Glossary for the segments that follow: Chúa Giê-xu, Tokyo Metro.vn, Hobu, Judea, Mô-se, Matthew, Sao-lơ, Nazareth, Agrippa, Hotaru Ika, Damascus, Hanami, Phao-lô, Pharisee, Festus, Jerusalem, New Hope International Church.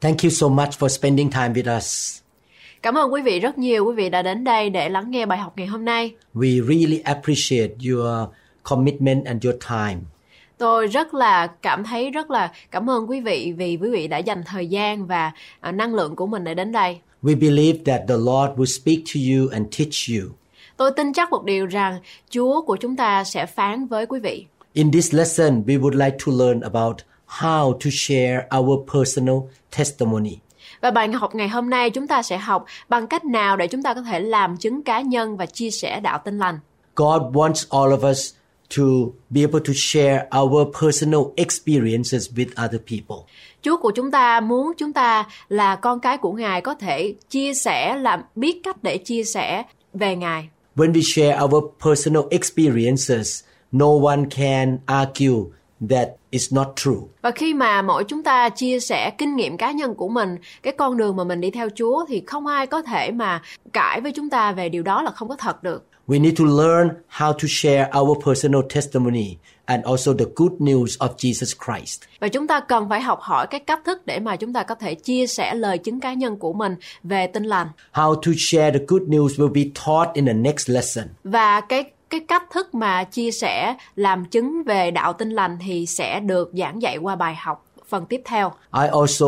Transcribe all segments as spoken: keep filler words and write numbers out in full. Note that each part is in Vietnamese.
Thank you so much for spending time with us. Cảm ơn quý vị rất nhiều, quý vị đã đến đây để lắng nghe bài học ngày hôm nay. We really appreciate your commitment and your time. Tôi rất là cảm thấy rất là cảm ơn quý vị vì quý vị đã dành thời gian và uh, năng lượng của mình để đến đây. We believe that the Lord will speak to you and teach you. Tôi tin chắc một điều rằng Chúa của chúng ta sẽ phán với quý vị. In this lesson, we would like to learn about how to share our personal testimony. Và bài học ngày hôm nay chúng ta sẽ học bằng cách nào để chúng ta có thể làm chứng cá nhân và chia sẻ đạo tin lành. God wants all of us to be able to share our personal experiences with other people. Chúa của chúng ta muốn chúng ta là con cái của Ngài có thể chia sẻ, làm biết cách để chia sẻ về Ngài. When we share our personal experiences, no one can argue that it's not true. Và khi mà mỗi chúng ta chia sẻ kinh nghiệm cá nhân của mình, cái con đường mà mình đi theo Chúa thì không ai có thể mà cãi với chúng ta về điều đó là không có thật được. We need to learn how to share our personal testimony and also the good news of Jesus Christ. Và chúng ta cần phải học hỏi cái cách thức để mà chúng ta có thể chia sẻ lời chứng cá nhân của mình về tin lành. How to share the good news will be taught in the next lesson. Và cái Cái cách thức mà chia sẻ làm chứng về đạo tin lành thì sẽ được giảng dạy qua bài học phần tiếp theo. I also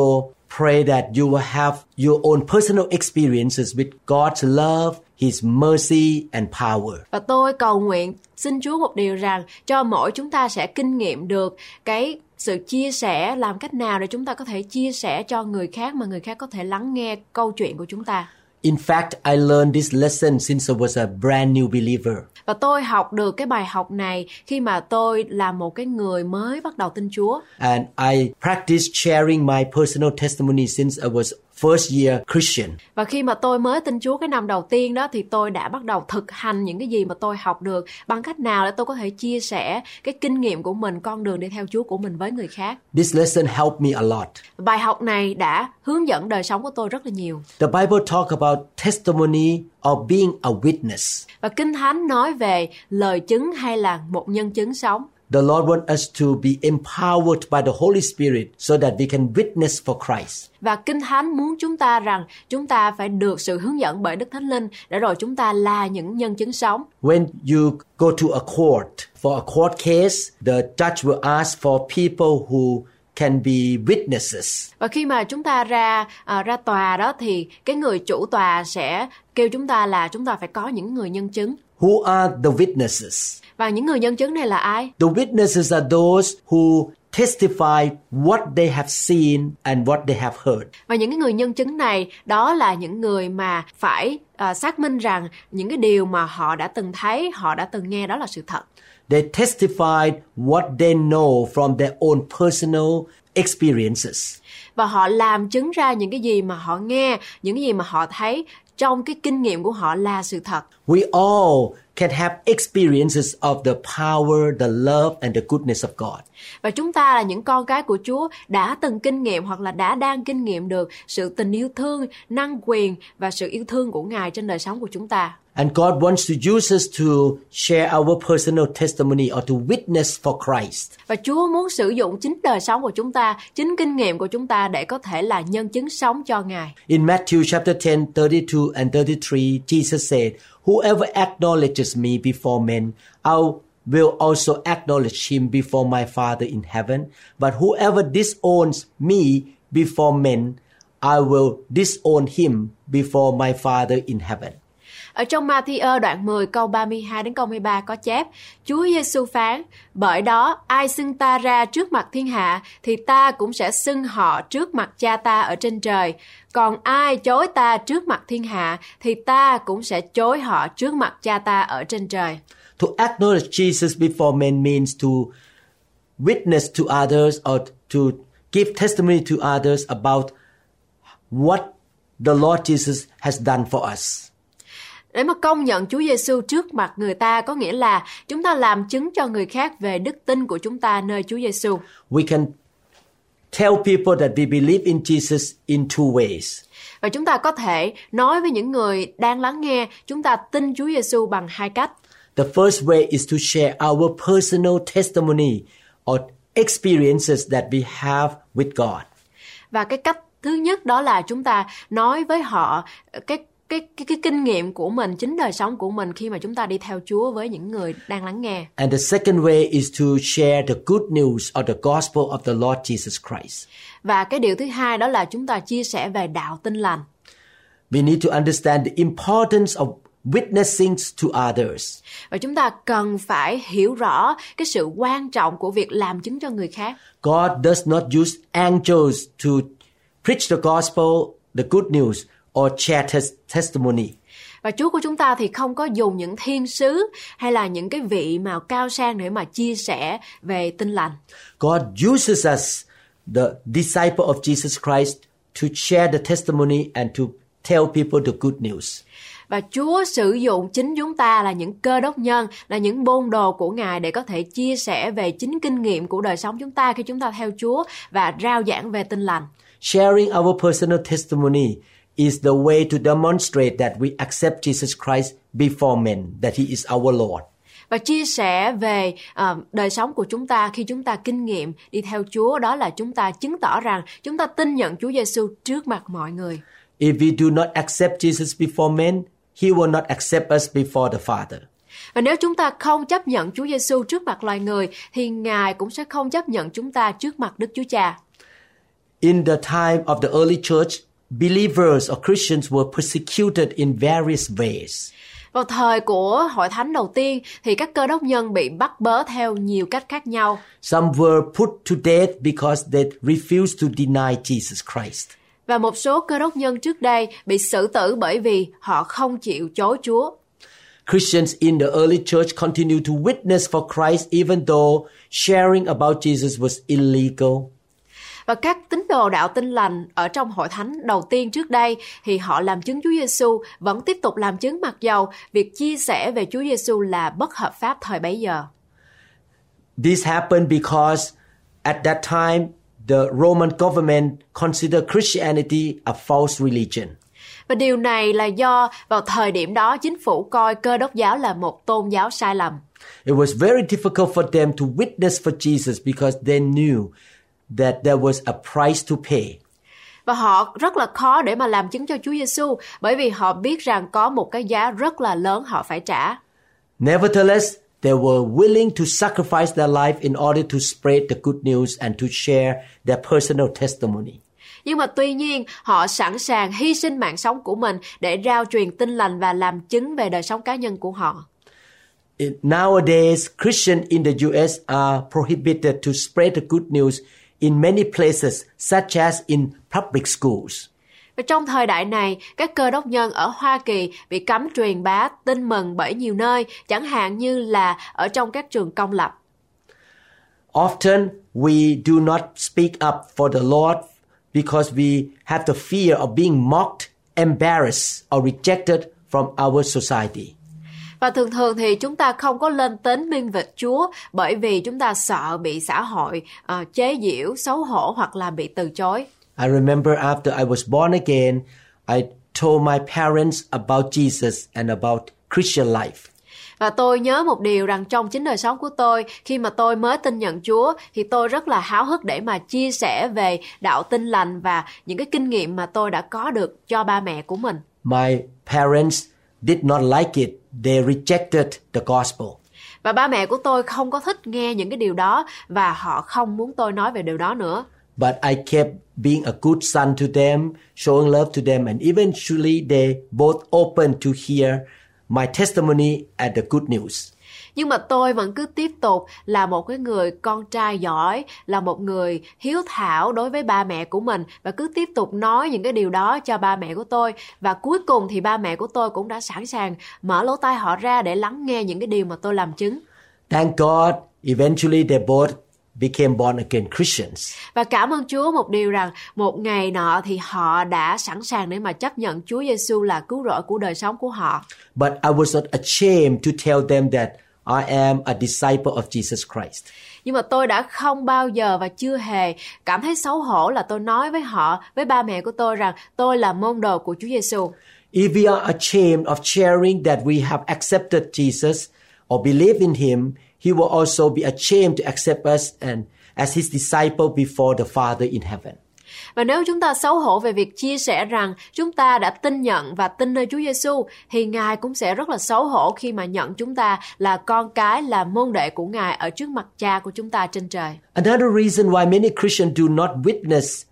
pray that you will have your own personal experiences with God's love, His mercy and power. Và tôi cầu nguyện xin Chúa một điều rằng cho mỗi chúng ta sẽ kinh nghiệm được cái sự chia sẻ, làm cách nào để chúng ta có thể chia sẻ cho người khác mà người khác có thể lắng nghe câu chuyện của chúng ta. In fact, I learned this lesson since I was a brand new believer. Và tôi học được cái bài học này khi mà tôi là một cái người mới bắt đầu tin Chúa. And I practiced sharing my personal testimony since I was first year Christian. Và khi mà tôi mới tin Chúa cái năm đầu tiên đó thì tôi đã bắt đầu thực hành những cái gì mà tôi học được bằng cách nào để tôi có thể chia sẻ cái kinh nghiệm của mình, con đường đi theo Chúa của mình với người khác. This lesson helped me a lot. Bài học này đã hướng dẫn đời sống của tôi rất là nhiều. The Bible talk about testimony of being a witness. Và Kinh Thánh nói về lời chứng hay là một nhân chứng sống. The Lord wants us to be empowered by the Holy Spirit so that we can witness for Christ. Và Kinh Thánh muốn chúng ta rằng chúng ta phải được sự hướng dẫn bởi Đức Thánh Linh để rồi chúng ta là những nhân chứng sống. When you go to a court for a court case, the judge will ask for people who can be witnesses. Và khi mà chúng ta ra uh, ra tòa đó thì cái người chủ tòa sẽ kêu chúng ta là chúng ta phải có những người nhân chứng. Who are the witnesses? Và những người nhân chứng này là ai? The witnesses are those who testify what they have seen and what they have heard. Và những người nhân chứng này đó là những người mà phải uh, xác minh rằng những cái điều mà họ đã từng thấy, họ đã từng nghe đó là sự thật. They testified what they know from their own personal experiences. Và họ làm chứng ra những cái gì mà họ nghe, những cái gì mà họ thấy trong cái kinh nghiệm của họ là sự thật. We all can have experiences of the power, the love and the goodness of God. Và chúng ta là những con cái của Chúa đã từng kinh nghiệm hoặc là đã đang kinh nghiệm được sự tình yêu thương, năng quyền và sự yêu thương của Ngài trên đời sống của chúng ta. And God wants to use us to share our personal testimony or to witness for Christ. Và Chúa muốn sử dụng chính đời sống của chúng ta, chính kinh nghiệm của chúng ta để có thể là nhân chứng sống cho Ngài. In Matthew chapter ten, thirty-two and thirty-three, Jesus said, "Whoever acknowledges me before men, I'll will also acknowledge him before my Father in heaven, but whoever disowns me before men, I will disown him before my Father in heaven." Ở trong Matthew đoạn mười câu ba mươi hai đến câu mười ba có chép: Chúa Giê-xu phán: "Bởi đó ai xưng ta ra trước mặt thiên hạ thì ta cũng sẽ xưng họ trước mặt Cha ta ở trên trời. Còn ai chối ta trước mặt thiên hạ thì ta cũng sẽ chối họ trước mặt Cha ta ở trên trời." To acknowledge Jesus before men means to witness to others or to give testimony to others about what the Lord Jesus has done for us. Để mà công nhận Chúa Giê-xu trước mặt người ta có nghĩa là chúng ta làm chứng cho người khác về đức tin của chúng ta nơi Chúa Giê-xu. We can tell people that we believe in Jesus in two ways. Và chúng ta có thể nói với những người đang lắng nghe chúng ta tin Chúa Giê-xu bằng hai cách. The first way is to share our personal testimony or experiences that we have with God. Và cái cách thứ nhất đó là chúng ta nói với họ cái Cái, cái, cái kinh nghiệm của mình, chính đời sống của mình khi mà chúng ta đi theo Chúa với những người đang lắng nghe. And the second way is to share the good news of the gospel of the Lord Jesus Christ. Và cái điều thứ hai đó là chúng ta chia sẻ về đạo tin lành. We need to understand the importance of witnessing to others. Và chúng ta cần phải hiểu rõ cái sự quan trọng của việc làm chứng cho người khác. God does not use angels to preach the gospel, the good news, or share testimony. Và Chúa của chúng ta thì không có dùng những thiên sứ hay là những cái vị mà cao sang để mà chia sẻ về tin lành. God uses us, the disciple of Jesus Christ, to share the testimony and to tell people the good news. Và Chúa sử dụng chính chúng ta là những cơ đốc nhân, là những môn đồ của Ngài để có thể chia sẻ về chính kinh nghiệm của đời sống chúng ta khi chúng ta theo Chúa và rao giảng về tin lành. Sharing our personal testimony is the way to demonstrate that we accept Jesus Christ before men, that he is our Lord. Và chia sẻ về uh, đời sống của chúng ta khi chúng ta kinh nghiệm đi theo Chúa, đó là chúng ta chứng tỏ rằng chúng ta tin nhận Chúa Giê-xu trước mặt mọi người. If we do not accept Jesus before men, he will not accept us before the Father. Và nếu chúng ta không chấp nhận Chúa Giê-xu trước mặt loài người thì Ngài cũng sẽ không chấp nhận chúng ta trước mặt Đức Chúa Cha. In the time of the early church, believers or Christians were persecuted in various ways. Vào thời của hội thánh đầu tiên thì các cơ đốc nhân bị bắt bớ theo nhiều cách khác nhau. Some were put to death because they refused to deny Jesus Christ. Và một số cơ đốc nhân trước đây bị xử tử bởi vì họ không chịu chối Chúa. Christians in the early church continued to witness for Christ even though sharing about Jesus was illegal. Và các tín đồ đạo tin lành ở trong hội thánh đầu tiên trước đây thì họ làm chứng Chúa Giê-xu, vẫn tiếp tục làm chứng mặc dầu việc chia sẻ về Chúa Giê-xu là bất hợp pháp thời bấy giờ. This happened because at that time the Roman government considered Christianity a false religion. Và điều này là do vào thời điểm đó chính phủ coi Cơ đốc giáo là một tôn giáo sai lầm. It was very difficult for them to witness for Jesus because they knew that there was a price to pay. Và họ rất là khó để mà làm chứng cho Chúa Giê-xu bởi vì họ biết rằng có một cái giá rất là lớn họ phải trả. Nevertheless, they were willing to sacrifice their life in order to spread the good news and to share their personal testimony. Nhưng mà tuy nhiên, họ sẵn sàng hy sinh mạng sống của mình để rao truyền tin lành và làm chứng về đời sống cá nhân của họ. Nowadays, Christians in the U S are prohibited to spread the good news in many places, such as in public schools. Và trong thời đại này, các cơ đốc nhân ở Hoa Kỳ bị cấm truyền bá tin mừng bởi nhiều nơi, chẳng hạn như là ở trong các trường công lập. Often we do not speak up for the Lord because we have the fear of being mocked, embarrassed or rejected from our society. Và thường thường thì chúng ta không có lên tiếng minh vạch Chúa bởi vì chúng ta sợ bị xã hội uh, chế giễu, xấu hổ hoặc là bị từ chối. I remember after I was born again, I told my parents about Jesus and about Christian life. Và tôi nhớ một điều rằng trong chính đời sống của tôi, khi mà tôi mới tin nhận Chúa thì tôi rất là háo hức để mà chia sẻ về đạo tin lành và những cái kinh nghiệm mà tôi đã có được cho ba mẹ của mình. My parents did not like it. They rejected the gospel. Và ba mẹ của tôi không có thích nghe những cái điều đó và họ không muốn tôi nói về điều đó nữa. But I kept being a good son to them, showing love to them, and eventually they both opened to hear my testimony and the good news. Nhưng mà tôi vẫn cứ tiếp tục là một cái người con trai giỏi, là một người hiếu thảo đối với ba mẹ của mình và cứ tiếp tục nói những cái điều đó cho ba mẹ của tôi. Và cuối cùng thì ba mẹ của tôi cũng đã sẵn sàng mở lỗ tai họ ra để lắng nghe những cái điều mà tôi làm chứng. Thank God, eventually they both became born again Christians. Và cảm ơn Chúa một điều rằng một ngày nọ thì họ đã sẵn sàng để mà chấp nhận Chúa Giê-xu là cứu rỗi của đời sống của họ. But I was not ashamed to tell them that I am a disciple of Jesus Christ. Nhưng mà tôi đã không bao giờ và chưa hề cảm thấy xấu hổ là tôi nói với họ, với ba mẹ của tôi rằng tôi là môn đồ của Chúa Giê-xu. If we are ashamed of sharing that we have accepted Jesus or believe in him, he will also be ashamed to accept us and as his disciple before the Father in heaven. Và nếu chúng ta xấu hổ về việc chia sẻ rằng chúng ta đã tin nhận và tin nơi Chúa Giê-xu, thì Ngài cũng sẽ rất là xấu hổ khi mà nhận chúng ta là con cái, là môn đệ của Ngài ở trước mặt Cha của chúng ta trên trời. Another reason why many Christians do not witness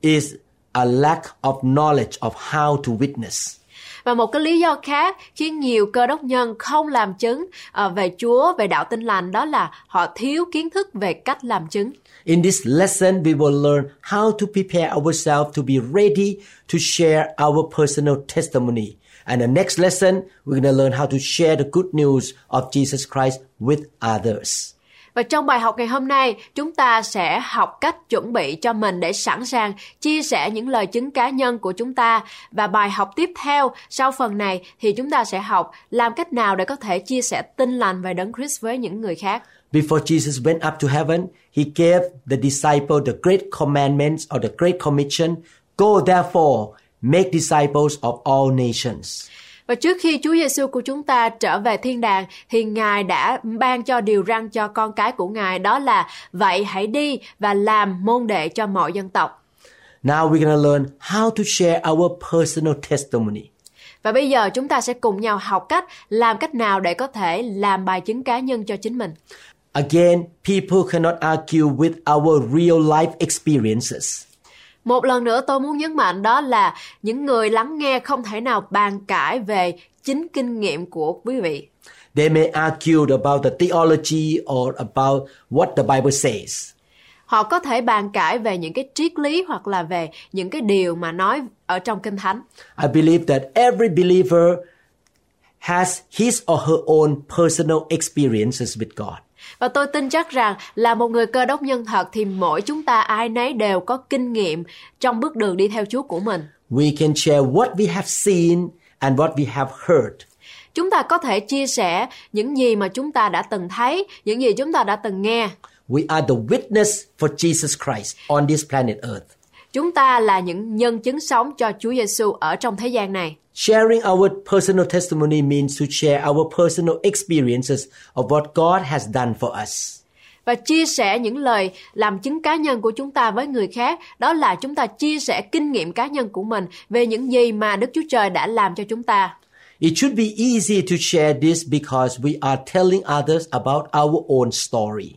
is a lack of knowledge of how to witness. Và một cái lý do khác khiến nhiều cơ đốc nhân không làm chứng về Chúa, về đạo tin lành, đó là họ thiếu kiến thức về cách làm chứng. In this lesson, we will learn how to prepare ourselves to be ready to share our personal testimony. And the next lesson, we're going to learn how to share the good news of Jesus Christ with others. Và trong bài học ngày hôm nay, chúng ta sẽ học cách chuẩn bị cho mình để sẵn sàng chia sẻ những lời chứng cá nhân của chúng ta. Và bài học tiếp theo sau phần này thì chúng ta sẽ học làm cách nào để có thể chia sẻ tin lành về Đấng Christ với những người khác. Before Jesus went up to heaven, he gave the disciple the great commandments or the great commission. Go therefore, make disciples of all nations. Và trước khi Chúa Giê-xu của chúng ta trở về thiên đàng thì Ngài đã ban cho điều răn cho con cái của Ngài, đó là vậy hãy đi và làm môn đệ cho mọi dân tộc. Now we're going to learn how to share our personal testimony. Và bây giờ chúng ta sẽ cùng nhau học cách làm cách nào để có thể làm bài chứng cá nhân cho chính mình. Again, people cannot argue with our real life experiences. Một lần nữa tôi muốn nhấn mạnh đó là những người lắng nghe không thể nào bàn cãi về chính kinh nghiệm của quý vị. They may argue about the theology or about what the Bible says. Họ có thể bàn cãi về những cái triết lý hoặc là về những cái điều mà nói ở trong Kinh Thánh. I believe that every believer has his or her own personal experiences with God. Và tôi tin chắc rằng là một người cơ đốc nhân thật thì mỗi chúng ta ai nấy đều có kinh nghiệm trong bước đường đi theo Chúa của mình. We can share what we have seen and what we have heard. Chúng ta có thể chia sẻ những gì mà chúng ta đã từng thấy, những gì chúng ta đã từng nghe. We are the witness for Jesus Christ on this planet Earth. Chúng ta là những nhân chứng sống cho Chúa Giê-xu ở trong thế gian này. Sharing our personal testimony means to share our personal experiences of what God has done for us. Và chia sẻ những lời làm chứng cá nhân của chúng ta với người khác, đó là chúng ta chia sẻ kinh nghiệm cá nhân của mình về những gì mà Đức Chúa Trời đã làm cho chúng ta. It should be easy to share this because we are telling others about our own story.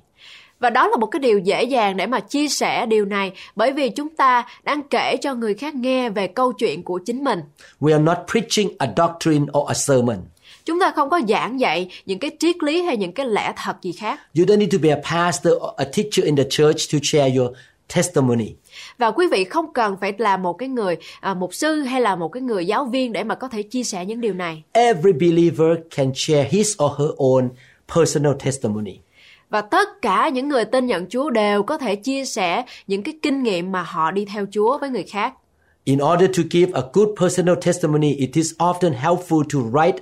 Và đó là một cái điều dễ dàng để mà chia sẻ điều này, bởi vì chúng ta đang kể cho người khác nghe về câu chuyện của chính mình. We are not preaching a doctrine or a sermon. Chúng ta không có giảng dạy những cái triết lý hay những cái lẽ thật gì khác. You don't need to be a pastor or a teacher in the church to share your testimony. Và quý vị không cần phải là một cái người uh, mục sư hay là một cái người giáo viên để mà có thể chia sẻ những điều này. Every believer can share his or her own personal testimony. Và tất cả những người tin nhận Chúa đều có thể chia sẻ những cái kinh nghiệm mà họ đi theo Chúa với người khác. In order to give a good personal testimony, it is often helpful to write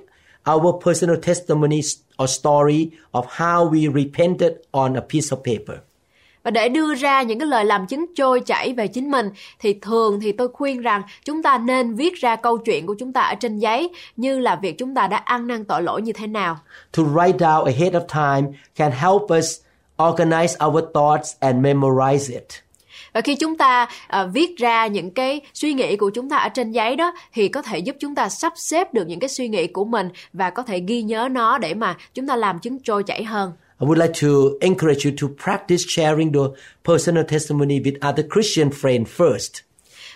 our personal testimony or story of how we repented on a piece of paper. Và để đưa ra những cái lời làm chứng trôi chảy về chính mình thì thường thì tôi khuyên rằng chúng ta nên viết ra câu chuyện của chúng ta ở trên giấy, như là việc chúng ta đã ăn năn tội lỗi như thế nào. To write down ahead of time can help us organize our thoughts and memorize it. Và khi chúng ta uh, viết ra những cái suy nghĩ của chúng ta ở trên giấy đó thì có thể giúp chúng ta sắp xếp được những cái suy nghĩ của mình và có thể ghi nhớ nó để mà chúng ta làm chứng trôi chảy hơn. I would like to encourage you to practice sharing your personal testimony with other Christian friends first.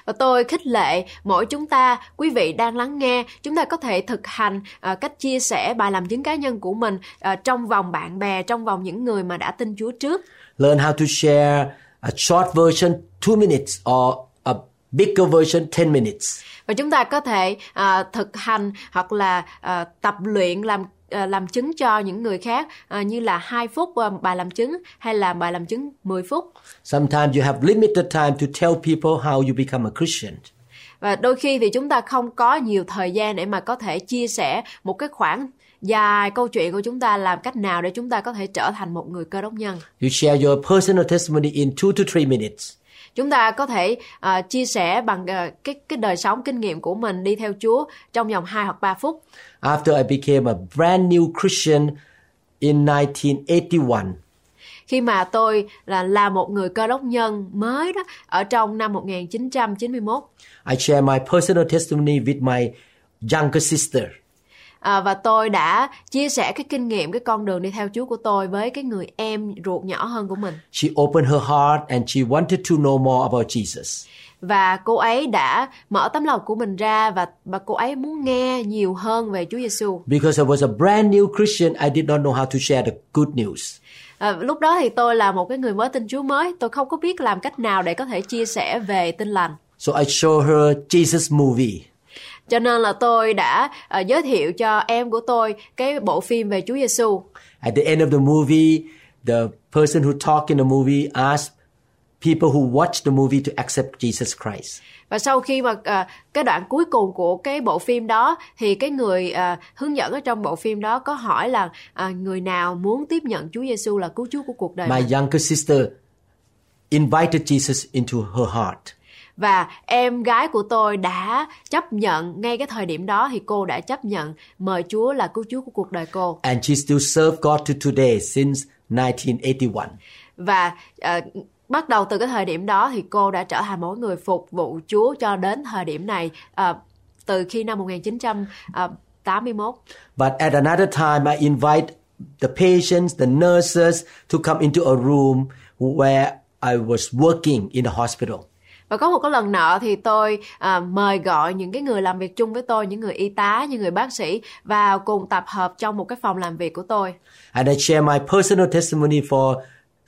Và tôi khích lệ mỗi chúng ta, quý vị đang lắng nghe, chúng ta có thể thực hành uh, cách chia sẻ bài làm chứng cá nhân của mình uh, trong vòng bạn bè, trong vòng những người mà đã tin Chúa trước. Learn how to share a short version two minutes or a bigger version ten minutes. Và chúng ta có thể uh, thực hành hoặc là uh, tập luyện làm làm chứng cho những người khác, như là hai phút bà làm chứng hay là bà làm chứng mười phút. Sometimes you have limited time to tell people how you become a Christian. Và đôi khi thì chúng ta không có nhiều thời gian để mà có thể chia sẻ một cái khoảng dài câu chuyện của chúng ta làm cách nào để chúng ta có thể trở thành một người Cơ Đốc nhân. You share your personal testimony in two to three minutes. Chúng ta có thể uh, chia sẻ bằng uh, cái cái đời sống kinh nghiệm của mình đi theo Chúa trong vòng hai hoặc ba phút. After I became a brand new Christian in nineteen eighty-one. Khi mà tôi là là một người Cơ Đốc nhân mới đó ở trong năm một nghìn chín trăm chín mươi mốt. I share my personal testimony with my younger sister. À, và tôi đã chia sẻ cái kinh nghiệm, cái con đường đi theo Chúa của tôi với cái người em ruột nhỏ hơn của mình. She opened her heart and she wanted to know more about Jesus. Và cô ấy đã mở tấm lòng của mình ra và và cô ấy muốn nghe nhiều hơn về Chúa Giê-xu. Because I was a brand new Christian, I did not know how to share the good news. À, lúc đó thì tôi là một cái người mới tin Chúa mới, tôi không có biết làm cách nào để có thể chia sẻ về tin lành. So I showed her Jesus movie. Cho nên là tôi đã uh, giới thiệu cho em của tôi cái bộ phim về Chúa Giê-xu. At the end of the movie, the person who talked in the movie asked people who watched the movie to accept Jesus Christ. Và sau khi mà uh, cái đoạn cuối cùng của cái bộ phim đó thì cái người uh, hướng dẫn ở trong bộ phim đó có hỏi là uh, người nào muốn tiếp nhận Chúa Giê-xu là cứu Chúa của cuộc đời. My younger sister invited Jesus into her heart. Và em gái của tôi đã chấp nhận, ngay cái thời điểm đó thì cô đã chấp nhận mời Chúa là cứu Chúa của cuộc đời cô. And she still serves God to today since nineteen eighty-one. Và uh, bắt đầu từ cái thời điểm đó thì cô đã trở thành một người phục vụ Chúa cho đến thời điểm này, uh, từ khi năm một nghìn chín trăm tám mươi mốt. But at another time I invite the patients, the nurses to come into a room where I was working in the hospital. Và có một cái lần nọ thì tôi uh, mời gọi những cái người làm việc chung với tôi, những người y tá, những người bác sĩ vào cùng tập hợp trong một cái phòng làm việc của tôi. And I share my personal testimony for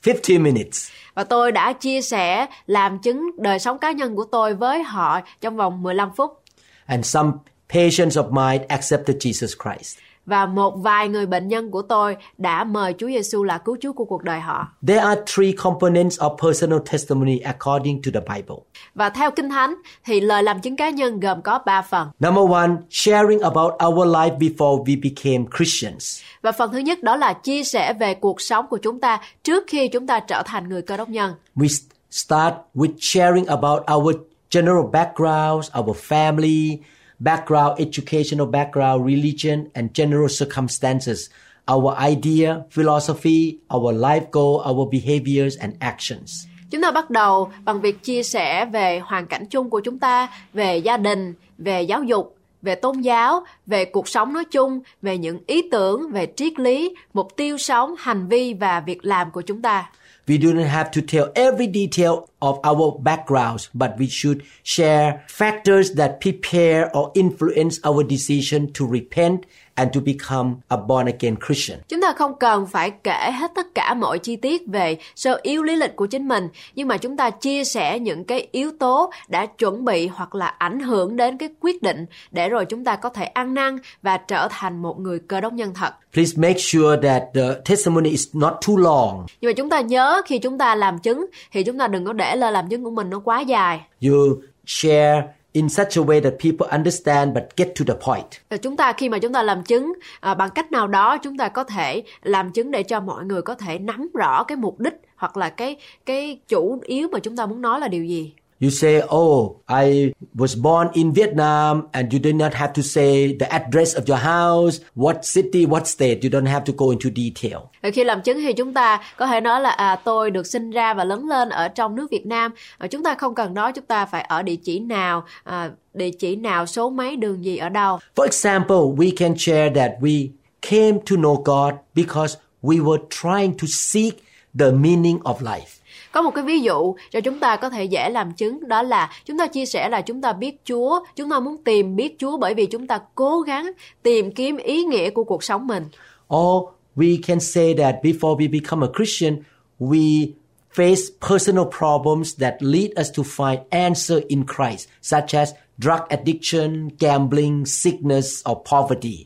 fifteen minutes. Và tôi đã chia sẻ làm chứng đời sống cá nhân của tôi với họ trong vòng mười lăm phút. And some patients of mine accepted Jesus Christ. Và một vài người bệnh nhân của tôi đã mời Chúa Giê-xu là cứu Chúa của cuộc đời họ. There are three components of personal testimony according to the Bible. Và theo Kinh Thánh thì lời làm chứng cá nhân gồm có ba phần. Number one, sharing about our life before we became Christians. Và phần thứ nhất đó là chia sẻ về cuộc sống của chúng ta trước khi chúng ta trở thành người Cơ Đốc nhân. We start with sharing about our general backgrounds, our family, background, educational background, religion, and general circumstances, our idea, philosophy, our life goal, our behaviors and actions. Chúng ta bắt đầu bằng việc chia sẻ về hoàn cảnh chung của chúng ta, về gia đình, về giáo dục, về tôn giáo, về cuộc sống nói chung, về những ý tưởng, về triết lý, mục tiêu sống, hành vi và việc làm của chúng ta. We don't have to tell every detail of our backgrounds, but we should share factors that prepare or influence our decision to repent and to become a born-again Christian. Chúng ta không cần phải kể hết tất cả mọi chi tiết về sơ yếu lý lịch của chính mình, nhưng mà chúng ta chia sẻ những cái yếu tố đã chuẩn bị hoặc là ảnh hưởng đến cái quyết định để rồi chúng ta có thể ăn năn và trở thành một người Cơ Đốc nhân thật. Please make sure that the testimony is not too long. Nhưng mà chúng ta nhớ khi chúng ta làm chứng thì chúng ta đừng có để lời làm chứng của mình nó quá dài. You share in such a way that people understand but get to the point. Chúng ta khi mà chúng ta làm chứng à, bằng cách nào đó chúng ta có thể làm chứng để cho mọi người có thể nắm rõ cái mục đích hoặc là cái cái chủ yếu mà chúng ta muốn nói là điều gì. You say, oh, I was born in Vietnam, and you do not have to say the address of your house, what city, what state. You don't have to go into detail. Khi làm chứng thì chúng ta có thể nói là à, tôi được sinh ra và lớn lên ở trong nước Việt Nam. À, chúng ta không cần nói chúng ta phải ở địa chỉ nào, à, địa chỉ nào, số mấy, đường gì, ở đâu. For example, we can share that we came to know God because we were trying to seek the meaning of life. Có một cái ví dụ cho chúng ta có thể dễ làm chứng, đó là chúng ta chia sẻ là chúng ta biết Chúa, chúng ta muốn tìm biết Chúa bởi vì chúng ta cố gắng tìm kiếm ý nghĩa của cuộc sống mình. Or we can say that before we become a Christian, we face personal problems that lead us to find answer in Christ, such as drug addiction, gambling, sickness or poverty.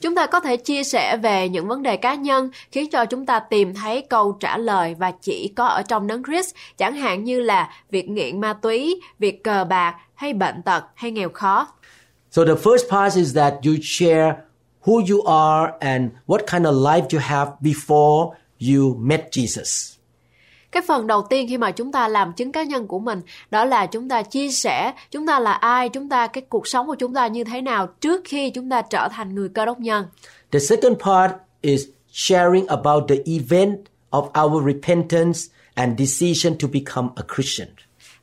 Chúng ta có thể chia sẻ về những vấn đề cá nhân khiến cho chúng ta tìm thấy câu trả lời và chỉ có ở trong Đấng Christ, chẳng hạn như là việc nghiện ma túy, việc cờ bạc hay bệnh tật hay nghèo khó. So the first part is that you share who you are and what kind of life you have before you met Jesus. Cái phần đầu tiên khi mà chúng ta làm chứng cá nhân của mình, đó là chúng ta chia sẻ chúng ta là ai, chúng ta cái cuộc sống của chúng ta như thế nào trước khi chúng ta trở thành người Cơ Đốc nhân. The second part is sharing about the event of our repentance and decision to become a Christian.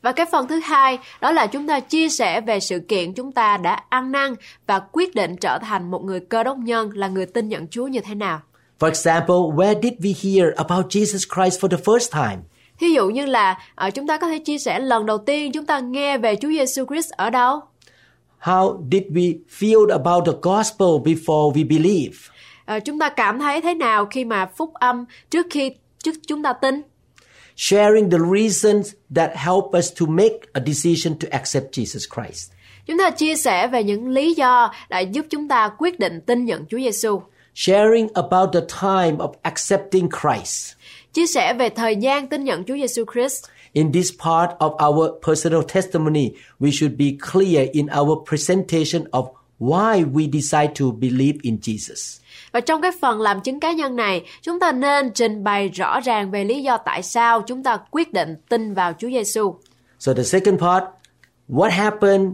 Và cái phần thứ hai, đó là chúng ta chia sẻ về sự kiện chúng ta đã ăn năn và quyết định trở thành một người Cơ Đốc nhân, là người tin nhận Chúa như thế nào. For example, where did we hear about Jesus Christ for the first time? Thí dụ như là uh, chúng ta có thể chia sẻ lần đầu tiên chúng ta nghe về Chúa Giê-xu Christ ở đâu? How did we feel about the gospel before we believe? Uh, chúng ta cảm thấy thế nào khi mà phúc âm trước khi trước chúng ta tin? Sharing the reasons that help us to make a decision to accept Jesus Christ. Chúng ta chia sẻ về những lý do đã giúp chúng ta quyết định tin nhận Chúa Giê-xu. Sharing about the time of accepting Christ. Chia sẻ về thời gian tin nhận Chúa Giê-xu Christ. In this part of our personal testimony, we should be clear in our presentation of why we decide to believe in Jesus. Và trong cái phần làm chứng cá nhân này, chúng ta nên trình bày rõ ràng về lý do tại sao chúng ta quyết định tin vào Chúa Giê-xu. So the second part, what happened,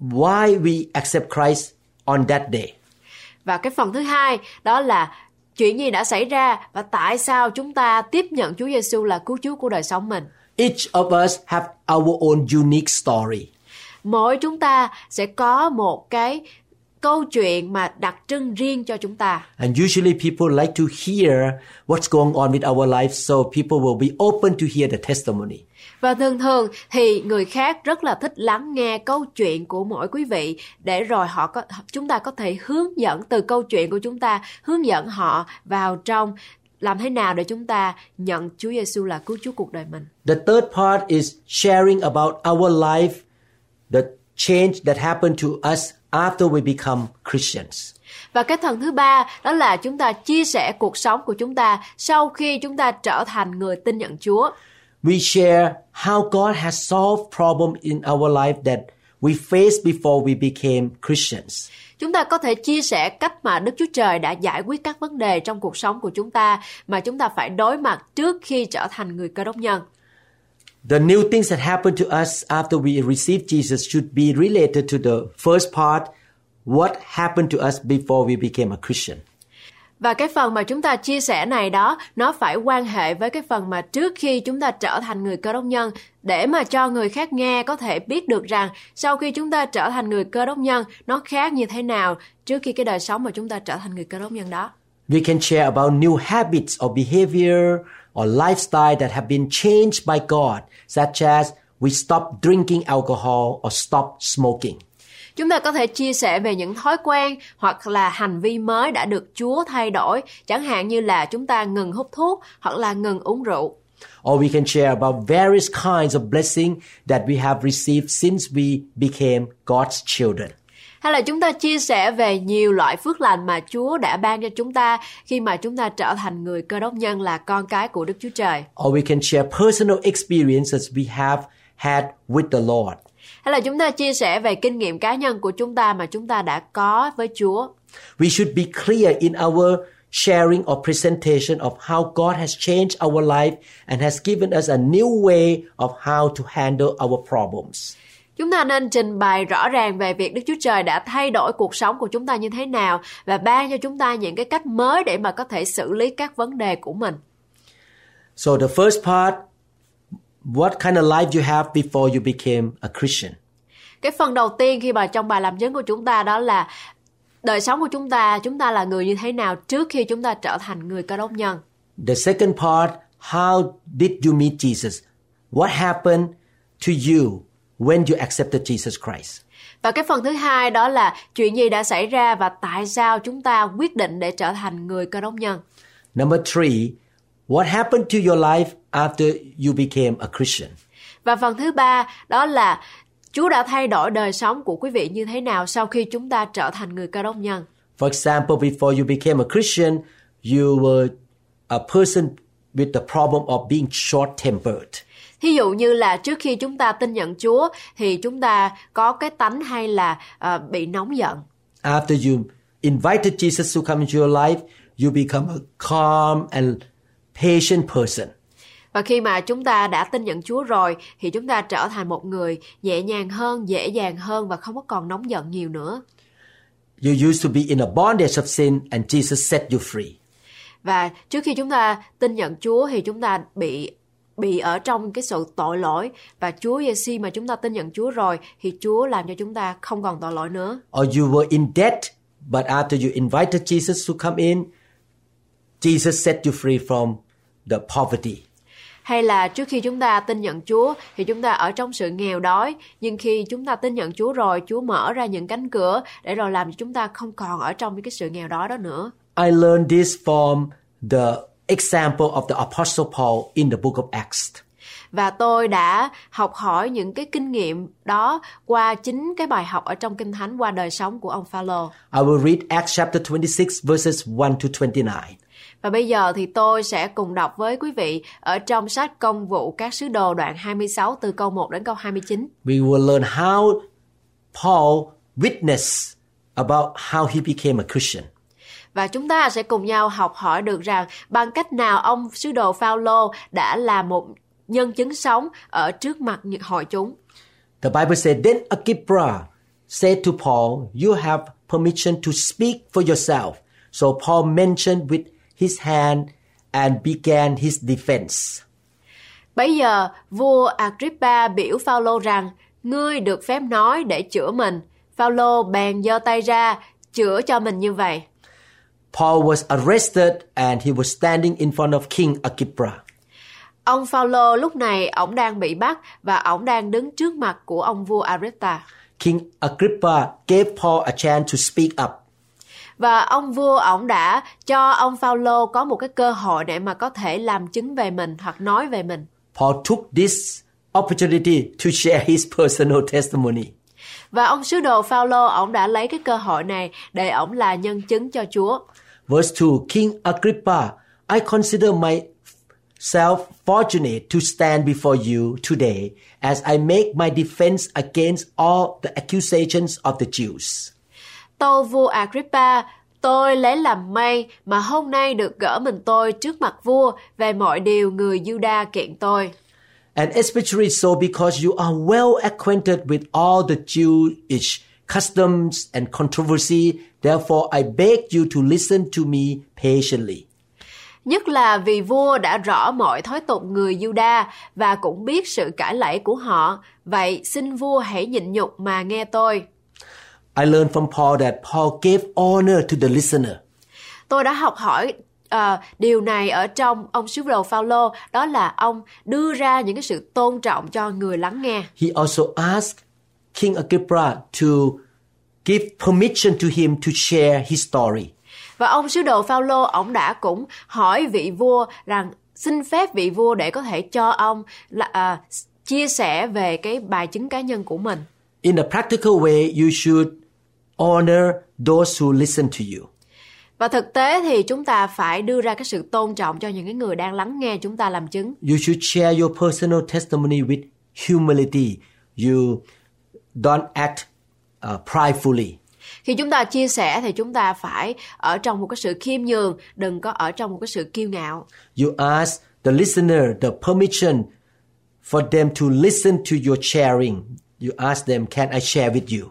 why we accept Christ on that day. Và cái phần thứ hai, đó là chuyện gì đã xảy ra và tại sao chúng ta tiếp nhận Chúa Giê-xu là cứu Chúa của đời sống mình. Each of us have our own unique story. Mỗi chúng ta sẽ có một cái câu chuyện mà đặc trưng riêng cho chúng ta. And usually people like to hear what's going on with our life, so people will be open to hear the testimony. Và thường thường thì người khác rất là thích lắng nghe câu chuyện của mỗi quý vị để rồi họ có, chúng ta có thể hướng dẫn từ câu chuyện của chúng ta, hướng dẫn họ vào trong làm thế nào để chúng ta nhận Chúa Giê-xu là cứu Chúa cuộc đời mình. The third part is sharing about our life, the change that happened to us after we become Christians. Và cái phần thứ ba, đó là chúng ta chia sẻ cuộc sống của chúng ta sau khi chúng ta trở thành người tin nhận Chúa. We share how God has solved problem in our life that we faced before we became Christians. Chúng ta có thể chia sẻ cách mà Đức Chúa Trời đã giải quyết các vấn đề trong cuộc sống của chúng ta mà chúng ta phải đối mặt trước khi trở thành người Cơ Đốc nhân. The new things that happened to us after we received Jesus should be related to the first part, what happened to us before we became a Christian. Và cái phần mà chúng ta chia sẻ này đó, nó phải quan hệ với cái phần mà trước khi chúng ta trở thành người Cơ Đốc nhân, để mà cho người khác nghe có thể biết được rằng sau khi chúng ta trở thành người Cơ Đốc nhân, nó khác như thế nào trước khi cái đời sống mà chúng ta trở thành người Cơ Đốc nhân đó. We can share about new habits or behavior or lifestyle that have been changed by God, such as we stop drinking alcohol or stop smoking. Chúng ta có thể chia sẻ về những thói quen hoặc là hành vi mới đã được Chúa thay đổi, chẳng hạn như là chúng ta ngừng hút thuốc hoặc là ngừng uống rượu. Or we can share about various kinds of blessing that we have received since we became God's children. Hay là chúng ta chia sẻ về nhiều loại phước lành mà Chúa đã ban cho chúng ta khi mà chúng ta trở thành người Cơ Đốc nhân là con cái của Đức Chúa Trời. Or we can share personal experiences we have had with the Lord. Hay là chúng ta chia sẻ về kinh nghiệm cá nhân của chúng ta mà chúng ta đã có với Chúa. We should be clear in our sharing or presentation of how God has changed our life and has given us a new way of how to handle our problems. Chúng ta nên trình bày rõ ràng về việc Đức Chúa Trời đã thay đổi cuộc sống của chúng ta như thế nào và ban cho chúng ta những cái cách mới để mà có thể xử lý các vấn đề của mình. So the first part, what kind of life you have before you became a Christian? Cái phần đầu tiên khi mà trong bài làm chứng của chúng ta đó là đời sống của chúng ta, chúng ta là người như thế nào trước khi chúng ta trở thành người Cơ Đốc nhân. The second part, how did you meet Jesus? What happened to you when you accepted Jesus Christ? Và cái phần thứ hai đó là chuyện gì đã xảy ra và tại sao chúng ta quyết định để trở thành người Cơ Đốc nhân. Number three, what happened to your life after you became a Christian? Và phần thứ ba, đó là Chúa đã thay đổi đời sống của quý vị như thế nào sau khi chúng ta trở thành người Cơ Đốc nhân. For example, before you became a Christian, you were a person with the problem of being short-tempered. Thí dụ như là trước khi chúng ta tin nhận Chúa thì chúng ta có cái tánh hay là uh, bị nóng giận. After you invited Jesus to come into your life, you become a calm and patient person. Và khi mà chúng ta đã tin nhận Chúa rồi thì chúng ta trở thành một người nhẹ nhàng hơn, dễ dàng hơn và không có còn nóng giận nhiều nữa. You used to be in a bondage of sin and Jesus set you free. Và trước khi chúng ta tin nhận Chúa thì chúng ta bị bị ở trong cái sự tội lỗi, và Chúa Giê-xu mà chúng ta tin nhận Chúa rồi thì Chúa làm cho chúng ta không còn tội lỗi nữa. Or you were in debt, but after you invited Jesus to come in, Jesus set you free from the poverty. Hay là trước khi chúng ta tin nhận Chúa thì chúng ta ở trong sự nghèo đói, nhưng khi chúng ta tin nhận Chúa rồi, Chúa mở ra những cánh cửa để rồi làm cho chúng ta không còn ở trong cái sự nghèo đói đó nữa. I learned this from the example of the Apostle Paul in the book of Acts. Và tôi đã học hỏi những cái kinh nghiệm đó qua chính cái bài học ở trong Kinh Thánh qua đời sống của ông Phaolô. I will read Acts chapter twenty-six verses one to twenty-nine. Và bây giờ thì tôi sẽ cùng đọc với quý vị ở trong sách Công vụ các sứ đồ đoạn hai mươi sáu từ câu một đến câu hai mươi chín. We will learn how Paul witnessed about how he became a Christian. Và chúng ta sẽ cùng nhau học hỏi được rằng bằng cách nào ông sứ đồ Phaolô đã là một nhân chứng sống ở trước mặt hội chúng. The Bible said, then Agrippa said to Paul, you have permission to speak for yourself. So Paul mentioned with his hand and began his defense. Bây giờ vua Agrippa biểu Phaolô rằng ngươi được phép nói để chữa mình. Phaolô bèn giơ tay ra chữa cho mình như vậy. Paul was arrested and he was standing in front of King Agrippa. Ông Phaolô lúc này ổng đang bị bắt và ổng đang đứng trước mặt của ông vua Agrippa. King Agrippa gave Paul a chance to speak up. Và ông vua ổng đã cho ông Phaolô có một cái cơ hội để mà có thể làm chứng về mình hoặc nói về mình. Paul took this opportunity to share his personal testimony. Và ông sứ đồ Phaolô ổng đã lấy cái cơ hội này để ổng là nhân chứng cho Chúa. Verse two, King Agrippa, I consider myself fortunate to stand before you today as I make my defense against all the accusations of the Jews. Tâu vua Agrippa, tôi lấy làm may mà hôm nay được gỡ mình tôi trước mặt vua về mọi điều người Juda kiện tôi. And especially so because you are well acquainted with all the Jewish customs and controversy, therefore I beg you to listen to me patiently. Nhất là vì vua đã rõ mọi thói tục người Juda và cũng biết sự cãi lẫy của họ, vậy xin vua hãy nhịn nhục mà nghe tôi. I learned from Paul that Paul gave honor to the listener. Tôi đã học hỏi uh, điều này ở trong ông sứ đồ Phaolô, đó là ông đưa ra những cái sự tôn trọng cho người lắng nghe. He also asked King Agrippa to give permission to him to share his story. Và ông sứ đồ Phaolô ông đã cũng hỏi vị vua rằng xin phép vị vua để có thể cho ông là, uh, chia sẻ về cái bài chứng cá nhân của mình. In a practical way, you should honor those who listen to you. Và thực tế thì chúng ta phải đưa ra cái sự tôn trọng cho những cái người đang lắng nghe chúng ta làm chứng. You should share your personal testimony with humility. You don't act uh, pridefully. Khi chúng ta chia sẻ thì chúng ta phải ở trong một cái sự khiêm nhường, đừng có ở trong một cái sự kiêu ngạo. You ask the listener the permission for them to listen to your sharing. You ask them, can I share with you?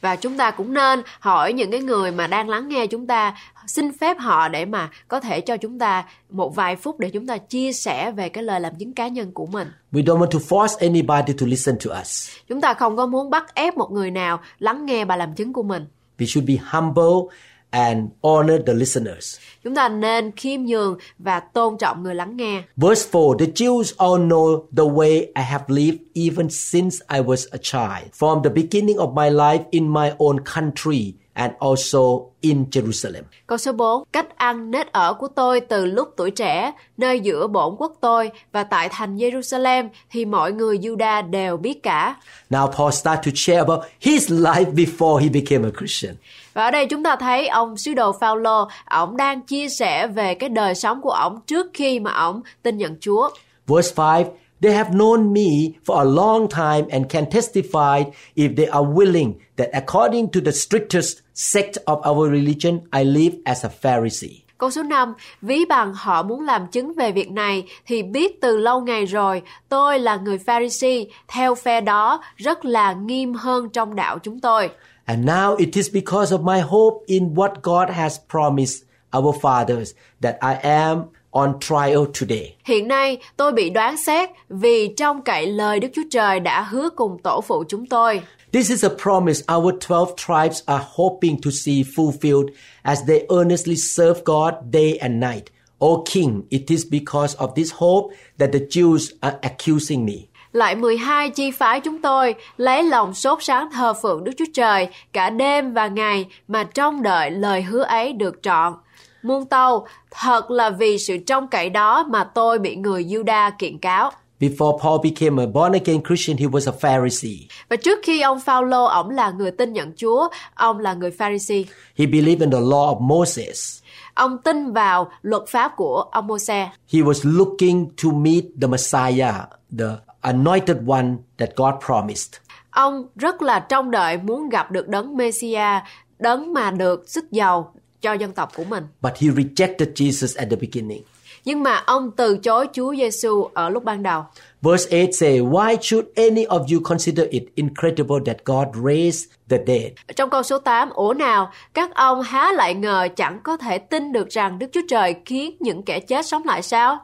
Và chúng ta cũng nên hỏi những cái người mà đang lắng nghe chúng ta, xin phép họ để mà có thể cho chúng ta một vài phút để chúng ta chia sẻ về cái lời làm chứng cá nhân của mình. We don't want to force anybody to listen to us. Chúng ta không có muốn bắt ép một người nào lắng nghe bài làm chứng của mình. We should be humble and honor the listeners. Chúng ta nên khiêm nhường và tôn trọng người lắng nghe. Verse four, the Jews all know the way I have lived even since I was a child. From the beginning of my life in my own country, and also in Jerusalem. Câu số bốn, cách ăn nết ở của tôi từ lúc tuổi trẻ, nơi giữa bổn quốc tôi và tại thành Jerusalem thì mọi người Juda đều biết cả. Now Paul started to share about his life before he became a Christian. Và ở đây chúng ta thấy ông sứ đồ Phao-lô, ổng đang chia sẻ về cái đời sống của ổng trước khi mà ổng tin nhận Chúa. Verse five, they have known me for a long time and can testify if they are willing that according to the strictest sect of our religion, I live as a Pharisee. Câu số năm, ví bằng họ muốn làm chứng về việc này thì biết từ lâu ngày rồi, tôi là người Pharisee, theo phe đó rất là nghiêm hơn trong đạo chúng tôi. And now it is because of my hope in what God has promised our fathers that I am on trial today. Hiện nay tôi bị đoán xét vì trông cậy lời Đức Chúa Trời đã hứa cùng tổ phụ chúng tôi. This is a promise our twelve tribes are hoping to see fulfilled as they earnestly serve God day and night. O King, it is because of this hope that the Jews are accusing me. Lại mười hai chi phái chúng tôi lấy lòng sốt sáng thờ phượng Đức Chúa Trời cả đêm và ngày mà trông đợi lời hứa ấy được trọn. Muôn tâu, thật là vì sự trông cậy đó mà tôi bị người Juda kiện cáo. Before Paul became a born again Christian, he was a Pharisee. Và trước khi ông Phao-lô, ông là người tin nhận Chúa, ông là người Pharisee. He believed in the law of Moses. Ông tin vào luật pháp của ông Mô-se. He was looking to meet the Messiah, the anointed one that God promised. Ông rất là trông đợi muốn gặp được đấng Messiah, đấng mà được xức dầu cho dân tộc của mình. But he rejected Jesus at the beginning. Nhưng mà ông từ chối Chúa Giê-xu ở lúc ban đầu. Verse eight say, why should any of you consider it incredible that God raised the dead? Trong câu số tám, ổ nào các ông há lại ngờ chẳng có thể tin được rằng Đức Chúa Trời khiến những kẻ chết sống lại sao?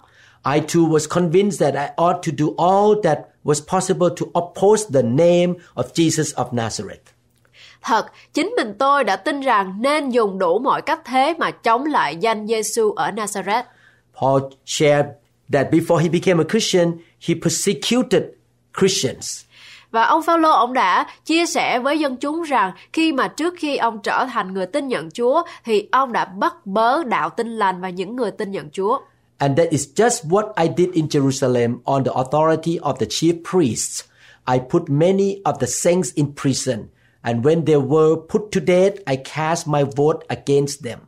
I too was convinced that I ought to do all that was possible to oppose the name of Jesus of Nazareth. Thật, chính mình tôi đã tin rằng nên dùng đủ mọi cách thế mà chống lại danh Giê-xu ở Nazareth. Paul shared that before he became a Christian, he persecuted Christians. Và ông Phao-lô, ông đã chia sẻ với dân chúng rằng khi mà trước khi ông trở thành người tin nhận Chúa thì ông đã bắt bớ đạo tin lành và những người tin nhận Chúa. And that is just what I did in Jerusalem on the authority of the chief priests. I put many of the saints in prison. And when they were put to death, I cast my vote against them.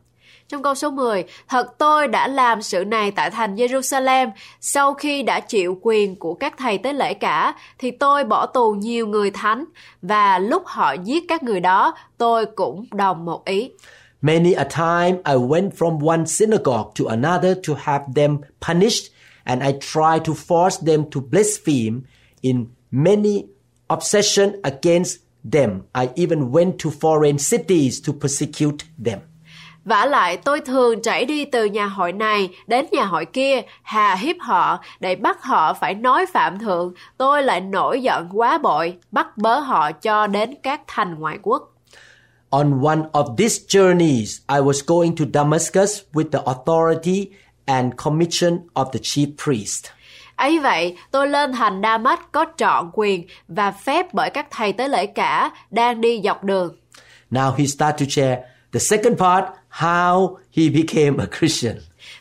Trong câu số mười, thật tôi đã làm sự này tại thành Jerusalem. Sau khi đã chịu quyền của các thầy tế lễ cả, thì tôi bỏ tù nhiều người thánh. Và lúc họ giết các người đó, tôi cũng đồng một ý. Many a time I went from one synagogue to another to have them punished, and I tried to force them to blaspheme in many obsessions against them. I even went to foreign cities to persecute them. Vả lại tôi thường chảy đi từ nhà hội này đến nhà hội kia, hà hiếp họ để bắt họ phải nói phạm thượng. Tôi lại nổi giận quá bội, bắt bớ họ cho đến các thành ngoại quốc. On one of these journeys, I was going to Damascus with the authority and commission of the chief priest. Ấy vậy, tôi lên thành Damas có trọn quyền và phép bởi các thầy tế lễ cả đang đi dọc đường. Now he started to share the second part, how he became a Christian.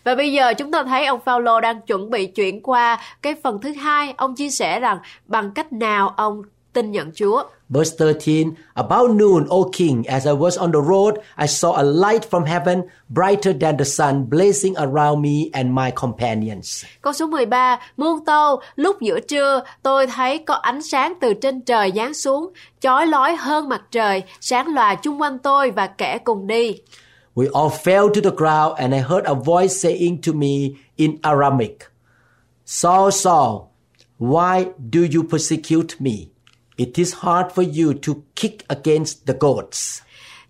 Và bây giờ chúng ta thấy ông Phao-lô đang chuẩn bị chuyển qua cái phần thứ hai, ông chia sẻ rằng bằng cách nào ông tin nhận Chúa. Verse thirteen, about noon, O King, as I was on the road, I saw a light from heaven, brighter than the sun, blazing around me and my companions. Câu số mười ba, muôn tâu, lúc giữa trưa, tôi thấy có ánh sáng từ trên trời giáng xuống, chói lói hơn mặt trời, sáng lòa chung quanh tôi và kẻ cùng đi. We all fell to the ground and I heard a voice saying to me in Aramaic, Saul, Saul, why do you persecute me? It is hard for you to kick against the goats.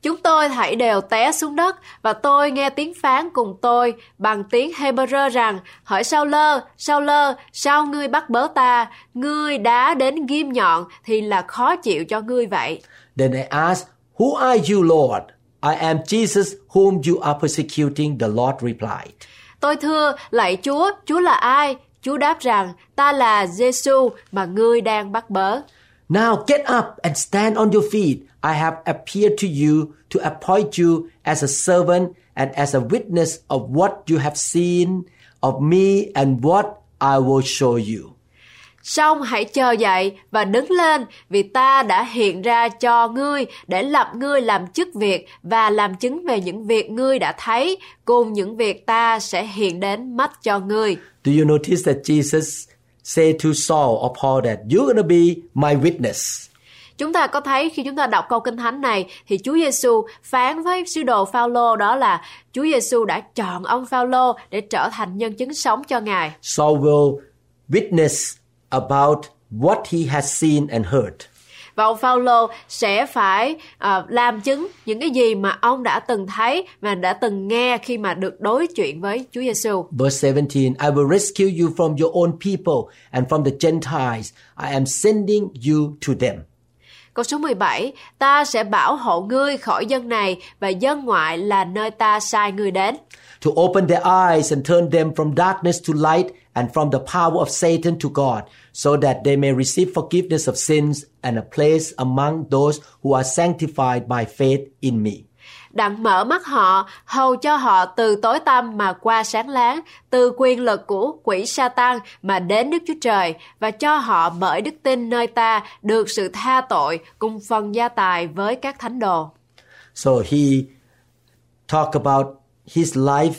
Chúng tôi thảy đều té xuống đất và tôi nghe tiếng phán cùng tôi bằng tiếng Hebrew rằng: Hỡi Sao-lơ, Sao-lơ, sao ngươi bắt bớ ta? Ngươi đá đến ghim nhọn thì là khó chịu cho ngươi vậy. Then I asked, Who are you, Lord? I am Jesus, whom you are persecuting. The Lord replied. Tôi thưa lạy Chúa, Chúa là ai? Chúa đáp rằng: Ta là Giê-xu mà ngươi đang bắt bớ. Now get up and stand on your feet. I have appeared to you to appoint you as a servant and as a witness of what you have seen of me and what I will show you. Xong hãy chờ dậy và đứng lên, vì ta đã hiện ra cho ngươi để lập ngươi làm chức việc và làm chứng về những việc ngươi đã thấy, cùng những việc ta sẽ hiện đến mắt cho ngươi. Do you notice that Jesus said to Saul or Paul that you're going to be my witness? Chúng ta có thấy khi chúng ta đọc câu Kinh Thánh này thì Chúa Giê-xu phán với sứ đồ Phao-lô đó là Chúa Giê-xu đã chọn ông Phao-lô để trở thành nhân chứng sống cho Ngài. Saul will witness about what he has seen and heard. Và ông Phao-lô sẽ phải uh, làm chứng những cái gì mà ông đã từng thấy và đã từng nghe khi mà được đối chuyện với Chúa Giê-xu. Verse seventeen, I will rescue you from your own people and from the Gentiles. I am sending you to them. Câu số mười bảy, ta sẽ bảo hộ ngươi khỏi dân này và dân ngoại là nơi ta sai ngươi đến. To open their eyes and turn them from darkness to light and from the power of Satan to God, so that they may receive forgiveness of sins and a place among those who are sanctified by faith in me. Đặng mở mắt họ, hầu cho họ từ tối tăm mà qua sáng láng, từ quyền lực của quỷ Satan mà đến Đức Chúa Trời, và cho họ bởi đức tin nơi ta được sự tha tội cùng phần gia tài với các thánh đồ. So he talk about his life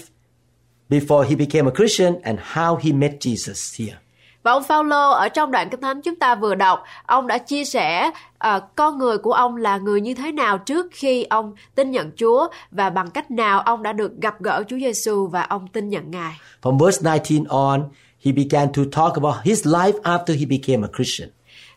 before he became a Christian and how he met Jesus here. Và ông Phao-lô ở trong đoạn Kinh Thánh chúng ta vừa đọc, ông đã chia sẻ uh, con người của ông là người như thế nào trước khi ông tin nhận Chúa và bằng cách nào ông đã được gặp gỡ Chúa Giê-xu và ông tin nhận Ngài. From verse nineteen on, he began to talk about his life after he became a Christian.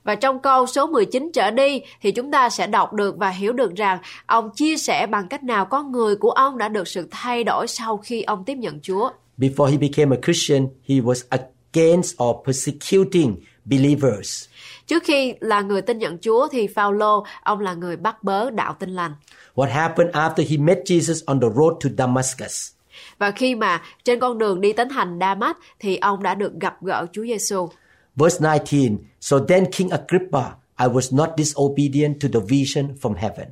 Và trong câu số mười chín trở đi thì chúng ta sẽ đọc được và hiểu được rằng ông chia sẻ bằng cách nào con người của ông đã được sự thay đổi sau khi ông tiếp nhận Chúa. Before he became a Christian, he was a against or persecuting believers. Trước khi là người tin nhận Chúa thì Phao-lô ông là người bắt bớ đạo Tin Lành. What happened after he met Jesus on the road to Damascus? Và khi mà trên con đường đi đến thành Đa-mách thì ông đã được gặp gỡ Chúa Giê-xu. Verse nineteen. So then King Agrippa, I was not disobedient to the vision from heaven.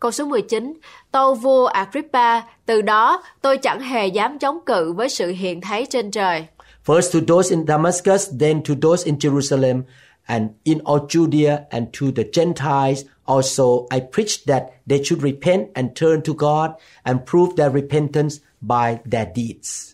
Câu số mười chín, tâu vua Agrippa, từ đó tôi chẳng hề dám chống cự với sự hiện thấy trên trời. First to those in Damascus, then to those in Jerusalem, and in all Judea, and to the Gentiles also, I preached that they should repent and turn to God and prove their repentance by their deeds.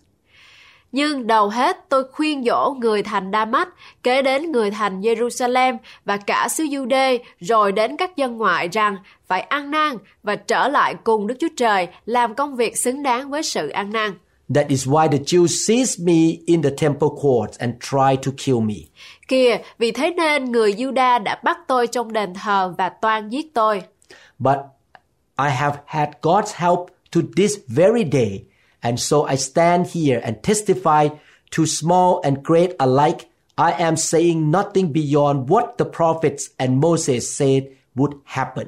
Nhưng đầu hết tôi khuyên dỗ người thành Đa-mách, kế đến người thành Jerusalem và cả xứ Judea, rồi đến các dân ngoại rằng phải ăn năn và trở lại cùng Đức Chúa Trời, làm công việc xứng đáng với sự ăn năn. That is why the Jews seized me in the temple courts and tried to kill me. Kìa, vì thế nên người Giu-đa đã bắt tôi trong đền thờ và toan giết tôi. But I have had God's help to this very day, and so I stand here and testify to small and great alike. I am saying nothing beyond what the prophets and Moses said would happen.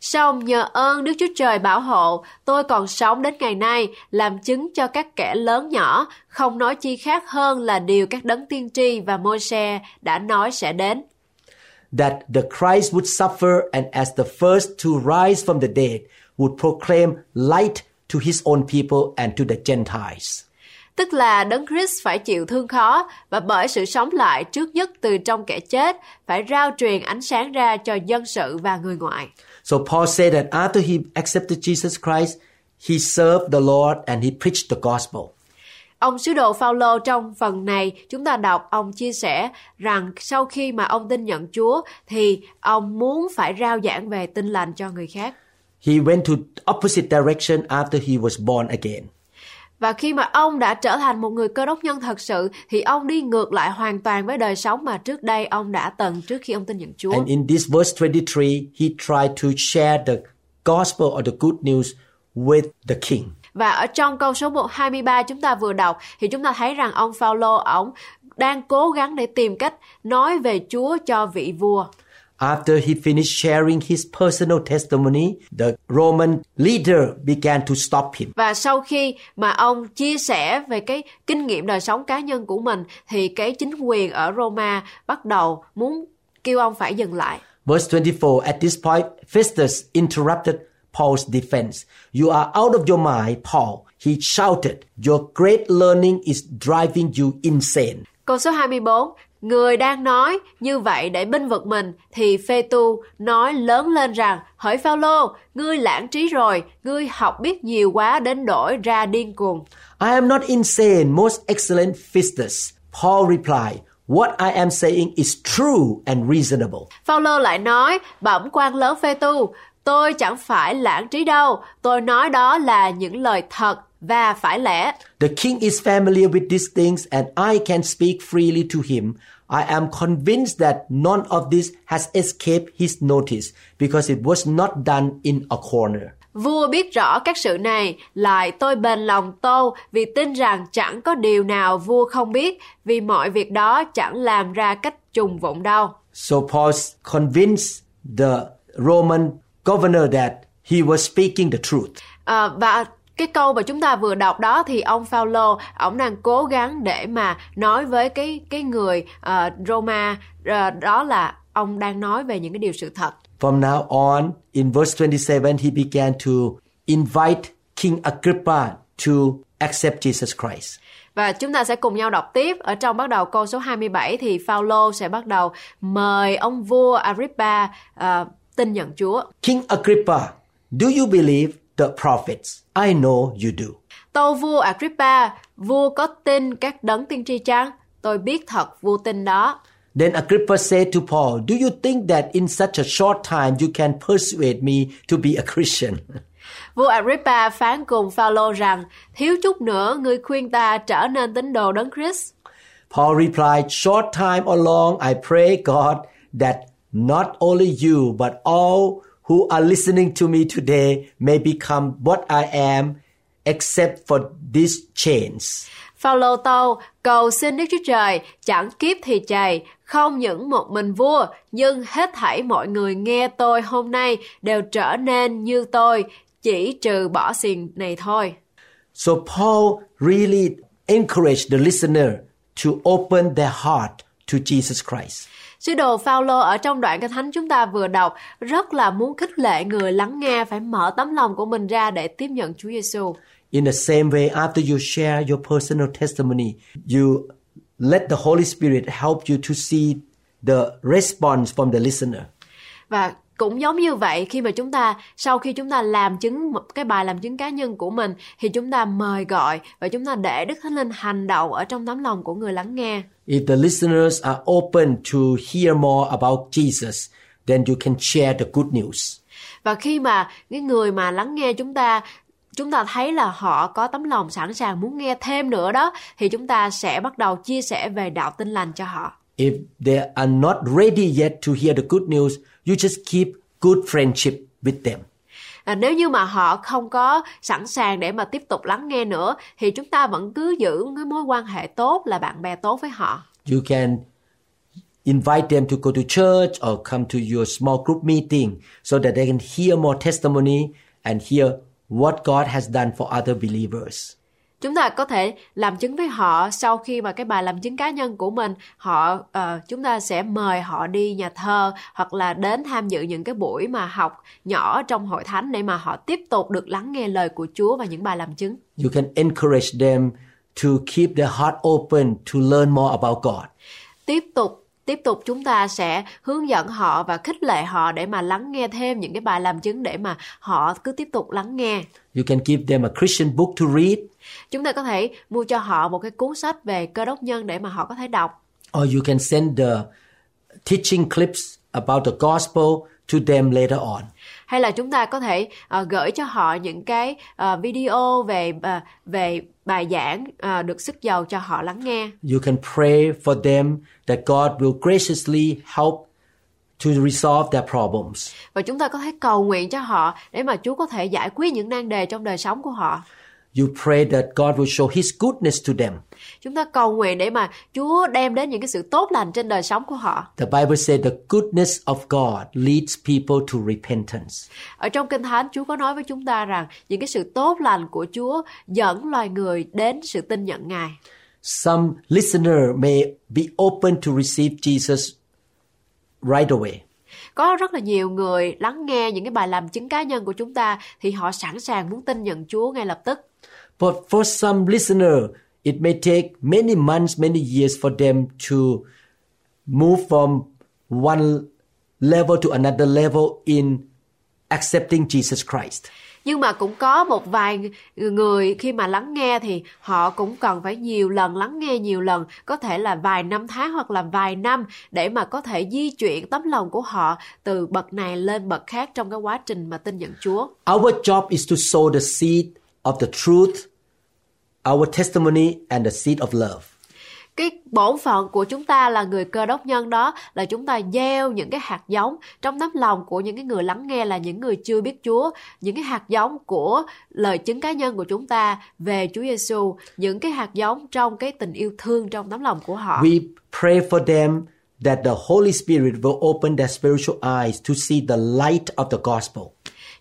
Song nhờ ơn Đức Chúa Trời bảo hộ, tôi còn sống đến ngày nay, làm chứng cho các kẻ lớn nhỏ, không nói chi khác hơn là điều các đấng tiên tri và Môi-se đã nói sẽ đến. That the Christ would suffer and as the first to rise from the dead would proclaim light to his own people and to the Gentiles. Tức là Đấng Christ phải chịu thương khó và bởi sự sống lại trước nhất từ trong kẻ chết phải rao truyền ánh sáng ra cho dân sự và người ngoại. So Paul said that after he accepted Jesus Christ, he served the Lord and he preached the gospel. Ông sứ đồ Phao-lô trong phần này chúng ta đọc ông chia sẻ rằng sau khi mà ông tin nhận Chúa thì ông muốn phải rao giảng về Tin Lành cho người khác. He went to opposite direction after he was born again. Và khi mà ông đã trở thành một người Cơ Đốc nhân thật sự thì ông đi ngược lại hoàn toàn với đời sống mà trước đây ông đã từng trước khi ông tin nhận Chúa. And in this verse twenty-three, he tried to share the gospel or the good news with the king. Và ở trong câu số hai mươi ba chúng ta vừa đọc thì chúng ta thấy rằng ông Phao-lô ông đang cố gắng để tìm cách nói về Chúa cho vị vua. After he finished sharing his personal testimony, the Roman leader began to stop him. Và sau khi mà ông chia sẻ về cái kinh nghiệm đời sống cá nhân của mình thì cái chính quyền ở Roma bắt đầu muốn kêu ông phải dừng lại. Verse twenty-four, at this point, Festus interrupted Paul's defense. You are out of your mind, Paul. He shouted, your great learning is driving you insane. Câu số hai mươi bốn, người đang nói như vậy để bênh vực mình thì Phê-tu nói lớn lên rằng, hỡi Phao-lô, ngươi lãng trí rồi, ngươi học biết nhiều quá đến nỗi ra điên cuồng. I am not insane, most excellent Festus. Paul replied, what I am saying is true and reasonable. Phao-lô lại nói, bẩm quan lớn Phê-tu, tôi chẳng phải lãng trí đâu, tôi nói đó là những lời thật và phải lẽ. The king is familiar with these things and I can speak freely to him. I am convinced that none of this has escaped his notice because it was not done in a corner. Vua biết rõ các sự này, lại tôi bền lòng tô vì tin rằng chẳng có điều nào vua không biết, vì mọi việc đó chẳng làm ra cách trùng vụng đâu. So Paul convinced the Roman governor that he was speaking the truth. À, và cái câu mà chúng ta vừa đọc đó thì ông Phao-lô, ông đang cố gắng để mà nói với cái cái người uh, Roma uh, đó là ông đang nói về những cái điều sự thật. From now on, in verse twenty-seven, he began to invite King Agrippa to accept Jesus Christ. Và chúng ta sẽ cùng nhau đọc tiếp. Ở trong bắt đầu câu số hai mươi bảy thì Phao-lô sẽ bắt đầu mời ông vua Agrippa uh, tin nhận Chúa. King Agrippa, do you believe the prophets? I know you do. Tâu vua Agrippa, vua có tin các đấng tiên tri chăng? Tôi biết thật vua tin đó. Then Agrippa said to Paul, do you think that in such a short time you can persuade me to be a Christian? Vua Agrippa phán cùng Phao-lô rằng, thiếu chút nữa ngươi khuyên ta trở nên tín đồ đấng Christ. Paul replied, short time or long, I pray God that not only you but all who are listening to me today may become what I am except for this chains. Phao-lô tâu, cầu xin Đức Chúa Trời, chẳng kiếp thì chày, không những một mình vua, nhưng hết thảy mọi người nghe tôi hôm nay đều trở nên như tôi, chỉ trừ bỏ xiềng này thôi. So Paul really encouraged the listener to open their heart to Jesus Christ. Sứ đồ Phao-lô ở trong đoạn Kinh Thánh chúng ta vừa đọc rất là muốn khích lệ người lắng nghe phải mở tấm lòng của mình ra để tiếp nhận Chúa Giê-xu. In the same way, after you share your personal testimony, you let the Holy Spirit help you to see the response from the listener. Và cũng giống như vậy, khi mà chúng ta sau khi chúng ta làm chứng cái bài làm chứng cá nhân của mình thì chúng ta mời gọi và chúng ta để Đức Thánh Linh hành động ở trong tấm lòng của người lắng nghe. If the listeners are open to hear more about Jesus, then you can share the good news. Và khi mà cái người mà lắng nghe chúng ta chúng ta thấy là họ có tấm lòng sẵn sàng muốn nghe thêm nữa đó thì chúng ta sẽ bắt đầu chia sẻ về đạo tin lành cho họ. If they are not ready yet to hear the good news, you just keep good friendship with them. À, nếu như mà họ không có sẵn sàng để mà tiếp tục lắng nghe nữa thì chúng ta vẫn cứ giữ cái mối quan hệ tốt, là bạn bè tốt với họ. You can invite them to go to church or come to your small group meeting so that they can hear more testimony and hear what God has done for other believers. Chúng ta có thể làm chứng với họ sau khi mà cái bài làm chứng cá nhân của mình, họ uh, chúng ta sẽ mời họ đi nhà thờ hoặc là đến tham dự những cái buổi mà học nhỏ trong hội thánh để mà họ tiếp tục được lắng nghe lời của Chúa và những bài làm chứng. You can encourage them to keep their heart open to learn more about God. Tiếp tục tiếp tục chúng ta sẽ hướng dẫn họ và khích lệ họ để mà lắng nghe thêm những cái bài làm chứng để mà họ cứ tiếp tục lắng nghe. You can give them a Christian book to read. Chúng ta có thể mua cho họ một cái cuốn sách về Cơ Đốc nhân để mà họ có thể đọc. Or you can send the teaching clips about the gospel to them later on. Hay là chúng ta có thể uh, gửi cho họ những cái uh, video về uh, về bài giảng uh, được sức giàu cho họ lắng nghe. You can pray for them that God will graciously help to resolve their problems. Và chúng ta có thể cầu nguyện cho họ để mà Chúa có thể giải quyết những nan đề trong đời sống của họ. You pray that God will show his goodness to them. Chúng ta cầu nguyện để mà Chúa đem đến những cái sự tốt lành trên đời sống của họ. The Bible says the goodness of God leads people to repentance. Ở trong Kinh Thánh, Chúa có nói với chúng ta rằng những cái sự tốt lành của Chúa dẫn loài người đến sự tin nhận Ngài. Some listener may be open to receive Jesus right away. Có rất là nhiều người lắng nghe những cái bài làm chứng cá nhân của chúng ta thì họ sẵn sàng muốn tin nhận Chúa ngay lập tức. But for some listener, it may take many months, many years for them to move from one level to another level in accepting Jesus Christ. Nhưng mà cũng có một vài người khi mà lắng nghe thì họ cũng cần phải nhiều lần lắng nghe nhiều lần, có thể là vài năm tháng hoặc là vài năm để mà có thể di chuyển tấm lòng của họ từ bậc này lên bậc khác trong cái quá trình mà tin nhận Chúa. Our job is to sow the seed of the truth, our testimony and the seed of love. Cái bổn phận của chúng ta là người Cơ Đốc nhân đó là chúng ta gieo những cái hạt giống trong tấm lòng của những cái người lắng nghe là những người chưa biết Chúa, những cái hạt giống của lời chứng cá nhân của chúng ta về Chúa Giê-xu, những cái hạt giống trong cái tình yêu thương trong tấm lòng của họ. We pray for them that the Holy Spirit will open their spiritual eyes to see the light of the gospel.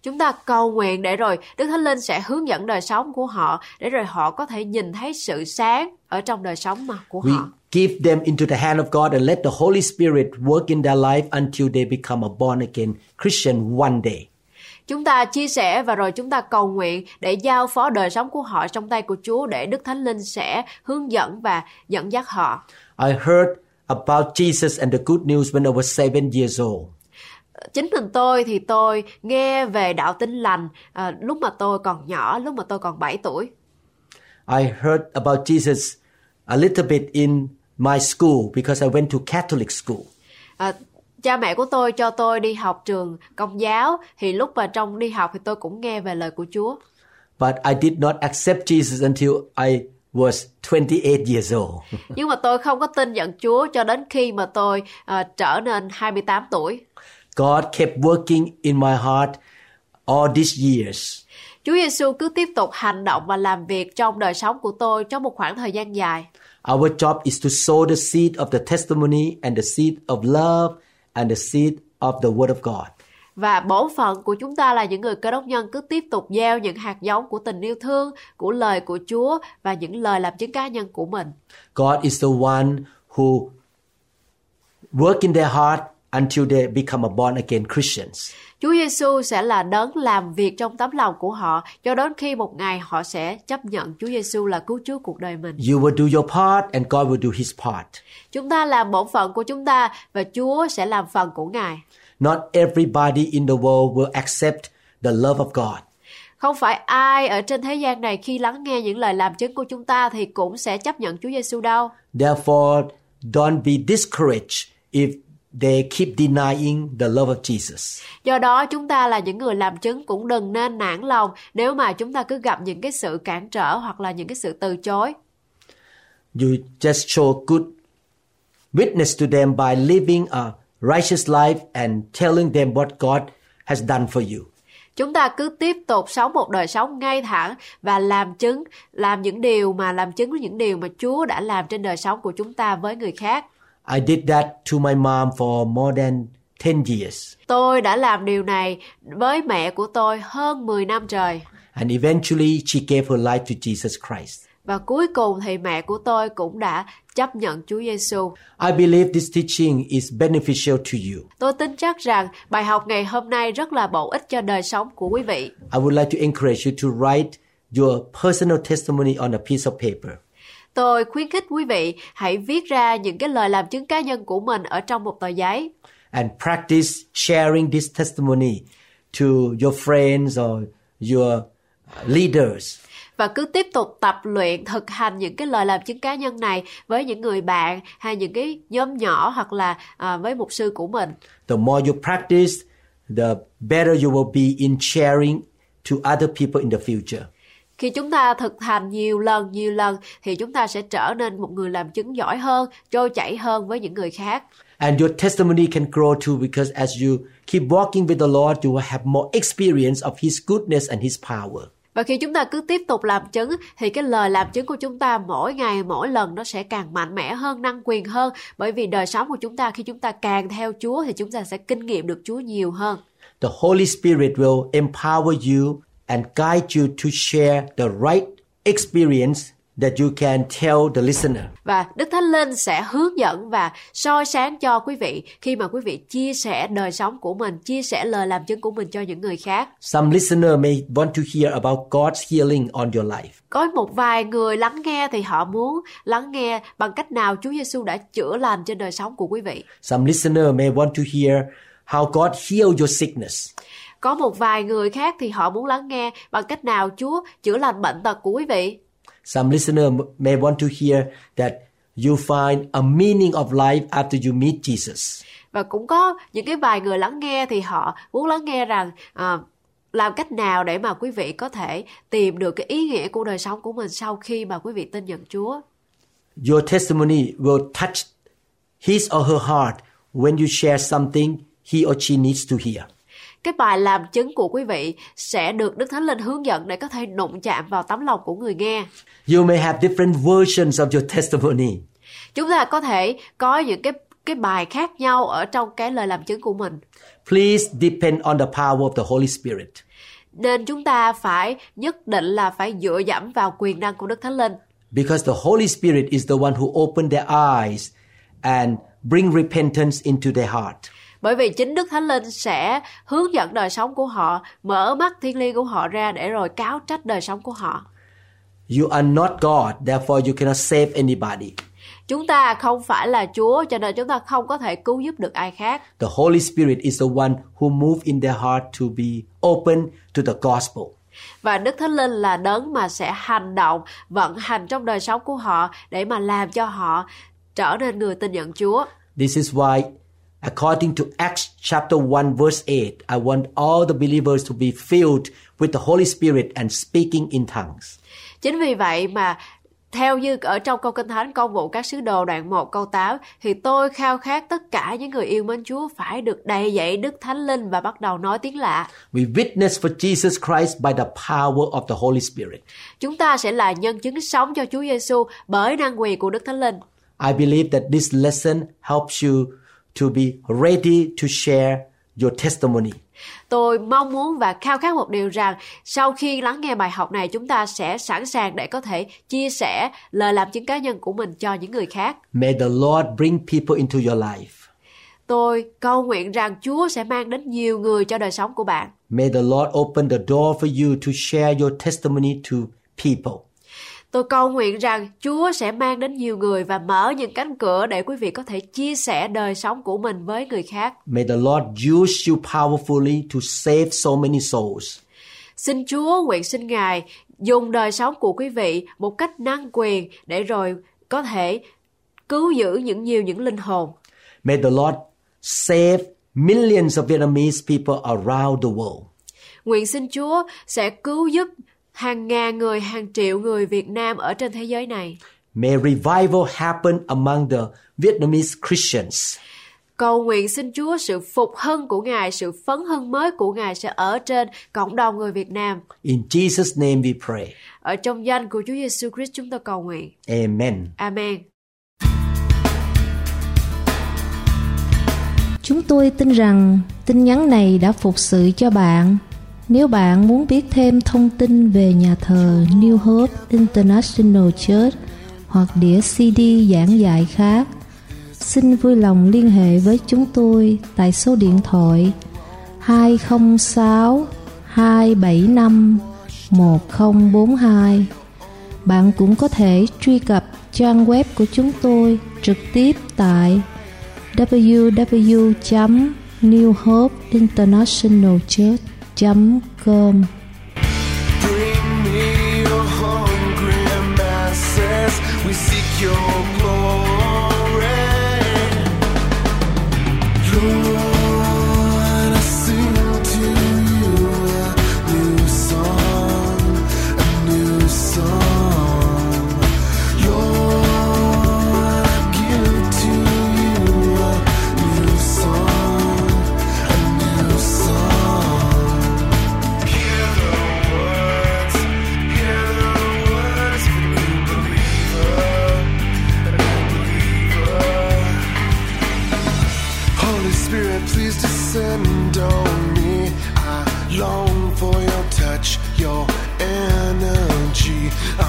Chúng ta cầu nguyện để rồi Đức Thánh Linh sẽ hướng dẫn đời sống của họ để rồi họ có thể nhìn thấy sự sáng ở trong đời sống mà của We họ. Give them into the hand of God and let the Holy Spirit work in their life until they become a born again Christian one day. Chúng ta chia sẻ và rồi chúng ta cầu nguyện để giao phó đời sống của họ trong tay của Chúa để Đức Thánh Linh sẽ hướng dẫn và dẫn dắt họ. I heard about Jesus and the good news when I was seven years old. Chính mình tôi thì tôi nghe về đạo Tin Lành à, lúc mà tôi còn nhỏ, lúc mà tôi còn bảy tuổi. I heard about Jesus a little bit in my school because I went to Catholic school. À, cha mẹ của tôi cho tôi đi học trường Công giáo thì lúc mà trong đi học thì tôi cũng nghe về lời của Chúa. But I did not accept Jesus until I was twenty-eight years old. Nhưng mà tôi không có tin nhận Chúa cho đến khi mà tôi uh, trở nên hai mươi tám tuổi. God kept working in my heart all these years. Chúa Giê-xu cứ tiếp tục hành động và làm việc trong đời sống của tôi trong một khoảng thời gian dài. Our job is to sow the seed of the testimony and the seed of love and the seed of the word of God. Và bổn phận của chúng ta là những người Cơ Đốc nhân cứ tiếp tục gieo những hạt giống của tình yêu thương, của lời của Chúa và những lời làm chứng cá nhân của mình. God is the one who work in their heart until they become a born again Christians. Chúa Giê-xu sẽ là đấng làm việc trong tấm lòng của họ cho đến khi một ngày họ sẽ chấp nhận Chúa Giê-xu là cứu Chúa cuộc đời mình. You will do your part and God will do his part. Chúng ta làm bổn phận của chúng ta và Chúa sẽ làm phần của Ngài. Not everybody in the world will accept the love of God. Không phải ai ở trên thế gian này khi lắng nghe những lời làm chứng của chúng ta thì cũng sẽ chấp nhận Chúa Giê-xu đâu. Therefore, don't be discouraged if they keep denying the love of Jesus. Do đó chúng ta là những người làm chứng cũng đừng nên nản lòng nếu mà chúng ta cứ gặp những cái sự cản trở hoặc là những cái sự từ chối. You just show good witness to them by living a righteous life and telling them what God has done for you. Chúng ta cứ tiếp tục sống một đời sống ngay thẳng và làm chứng, làm những điều mà làm chứng những điều mà Chúa đã làm trên đời sống của chúng ta với người khác. I did that to my mom for more than ten years. Tôi đã làm điều này với mẹ của tôi hơn mười năm trời. And eventually she gave her life to Jesus Christ. Và cuối cùng thì mẹ của tôi cũng đã chấp nhận Chúa Giê-xu. I believe this teaching is beneficial to you. Tôi tin chắc rằng bài học ngày hôm nay rất là bổ ích cho đời sống của quý vị. I would like to encourage you to write your personal testimony on a piece of paper. Tôi khuyến khích quý vị hãy viết ra những cái lời làm chứng cá nhân của mình ở trong một tờ giấy. And practice sharing this testimony to your friends or your leaders. Và cứ tiếp tục tập luyện thực hành những cái lời làm chứng cá nhân này với những người bạn hay những cái nhóm nhỏ hoặc là uh, với mục sư của mình. The more you practice, the better you will be in sharing to other people in the future. Khi chúng ta thực hành nhiều lần, nhiều lần thì chúng ta sẽ trở nên một người làm chứng giỏi hơn, trôi chảy hơn với những người khác. And your testimony can grow too because as you keep walking with the Lord, you will have more experience of His goodness and His power. Và khi chúng ta cứ tiếp tục làm chứng thì cái lời làm chứng của chúng ta mỗi ngày, mỗi lần nó sẽ càng mạnh mẽ hơn, năng quyền hơn. Bởi vì đời sống của chúng ta khi chúng ta càng theo Chúa thì chúng ta sẽ kinh nghiệm được Chúa nhiều hơn. The Holy Spirit will empower you and guide you to share the right experience that you can tell the listener. Và Đức Thánh Linh sẽ hướng dẫn và soi sáng cho quý vị khi mà quý vị chia sẻ đời sống của mình, chia sẻ lời làm chứng của mình cho những người khác. Some listener may want to hear about God's healing on your life. Có một vài người lắng nghe thì họ muốn lắng nghe bằng cách nào Chúa Giê-xu đã chữa lành trên đời sống của quý vị. Some listener may want to hear how God healed your sickness. Có một vài người khác thì họ muốn lắng nghe bằng cách nào Chúa chữa lành bệnh tật của quý vị. Some listener may want to hear that you find a meaning of life after you meet Jesus. Và cũng có những cái vài người lắng nghe thì họ muốn lắng nghe rằng uh, làm cách nào để mà quý vị có thể tìm được cái ý nghĩa của đời sống của mình sau khi mà quý vị tin nhận Chúa. Your testimony will touch his or her heart when you share something he or she needs to hear. Cái bài làm chứng của quý vị sẽ được Đức Thánh Linh hướng dẫn để có thể đụng chạm vào tấm lòng của người nghe. You may have different versions of your testimony. Chúng ta có thể có những cái cái bài khác nhau ở trong cái lời làm chứng của mình. Please depend on the power of the Holy Spirit. Nên chúng ta phải nhất định là phải dựa dẫm vào quyền năng của Đức Thánh Linh. Because the Holy Spirit is the one who opened their eyes and bring repentance into their heart. Bởi vì chính Đức Thánh Linh sẽ hướng dẫn đời sống của họ, mở mắt thiên liêng của họ ra để rồi cáo trách đời sống của họ. You are not God, therefore you cannot save anybody. Chúng ta không phải là Chúa, cho nên chúng ta không có thể cứu giúp được ai khác. The Holy Spirit is the one who moves in their heart to be open to the gospel. Và Đức Thánh Linh là đấng mà sẽ hành động, vận hành trong đời sống của họ để mà làm cho họ trở nên người tin nhận Chúa. This is why according to Acts chapter one verse eight, I want all the believers to be filled with the Holy Spirit and speaking in tongues. Chính vì vậy mà theo như ở trong câu Kinh Thánh Công vụ các sứ đồ đoạn một câu tám thì tôi khao khát tất cả những người yêu mến Chúa phải được đầy dẫy Đức Thánh Linh và bắt đầu nói tiếng lạ. We witness for Jesus Christ by the power of the Holy Spirit. Chúng ta sẽ là nhân chứng sống cho Chúa Giê-xu bởi năng quyền của Đức Thánh Linh. I believe that this lesson helps you to be ready to share your testimony. Tôi mong muốn và khao khát một điều rằng sau khi lắng nghe bài học này chúng ta sẽ sẵn sàng để có thể chia sẻ lời làm chứng cá nhân của mình cho những người khác. May the Lord bring people into your life. Tôi cầu nguyện rằng Chúa sẽ mang đến nhiều người cho đời sống của bạn. May the Lord open the door for you to share your testimony to people. Tôi cầu nguyện rằng Chúa sẽ mang đến nhiều người và mở những cánh cửa để quý vị có thể chia sẻ đời sống của mình với người khác. May the Lord use you powerfully to save so many souls. Xin Chúa, nguyện xin Ngài dùng đời sống của quý vị một cách năng quyền để rồi có thể cứu giữ những nhiều những linh hồn. May the Lord save millions of Vietnamese people around the world. Nguyện xin Chúa sẽ cứu giúp hàng ngàn người, hàng triệu người Việt Nam ở trên thế giới này. May revival happen among the Vietnamese Christians. Cầu nguyện xin Chúa sự phục hưng của Ngài, sự phấn hưng mới của Ngài sẽ ở trên cộng đồng người Việt Nam. In Jesus' name we pray. Ở trong danh của Chúa Giê-xu Christ chúng ta cầu nguyện. Amen. Amen. Chúng tôi tin rằng tin nhắn này đã phục sự cho bạn. Nếu bạn muốn biết thêm thông tin về nhà thờ New Hope International Church hoặc đĩa xê đê giảng dạy khác, xin vui lòng liên hệ với chúng tôi tại số điện thoại hai không sáu hai bảy năm một không bốn hai. Bạn cũng có thể truy cập trang web của chúng tôi trực tiếp tại double-u double-u double-u dot new hope international church dot com. Jump come. Bring me your hungry masses. We seek your glory. Lord, I sing to you a new song, a new song. Lord, I give to you a new song, a new song. Please descend on me. I long for your touch, your energy. I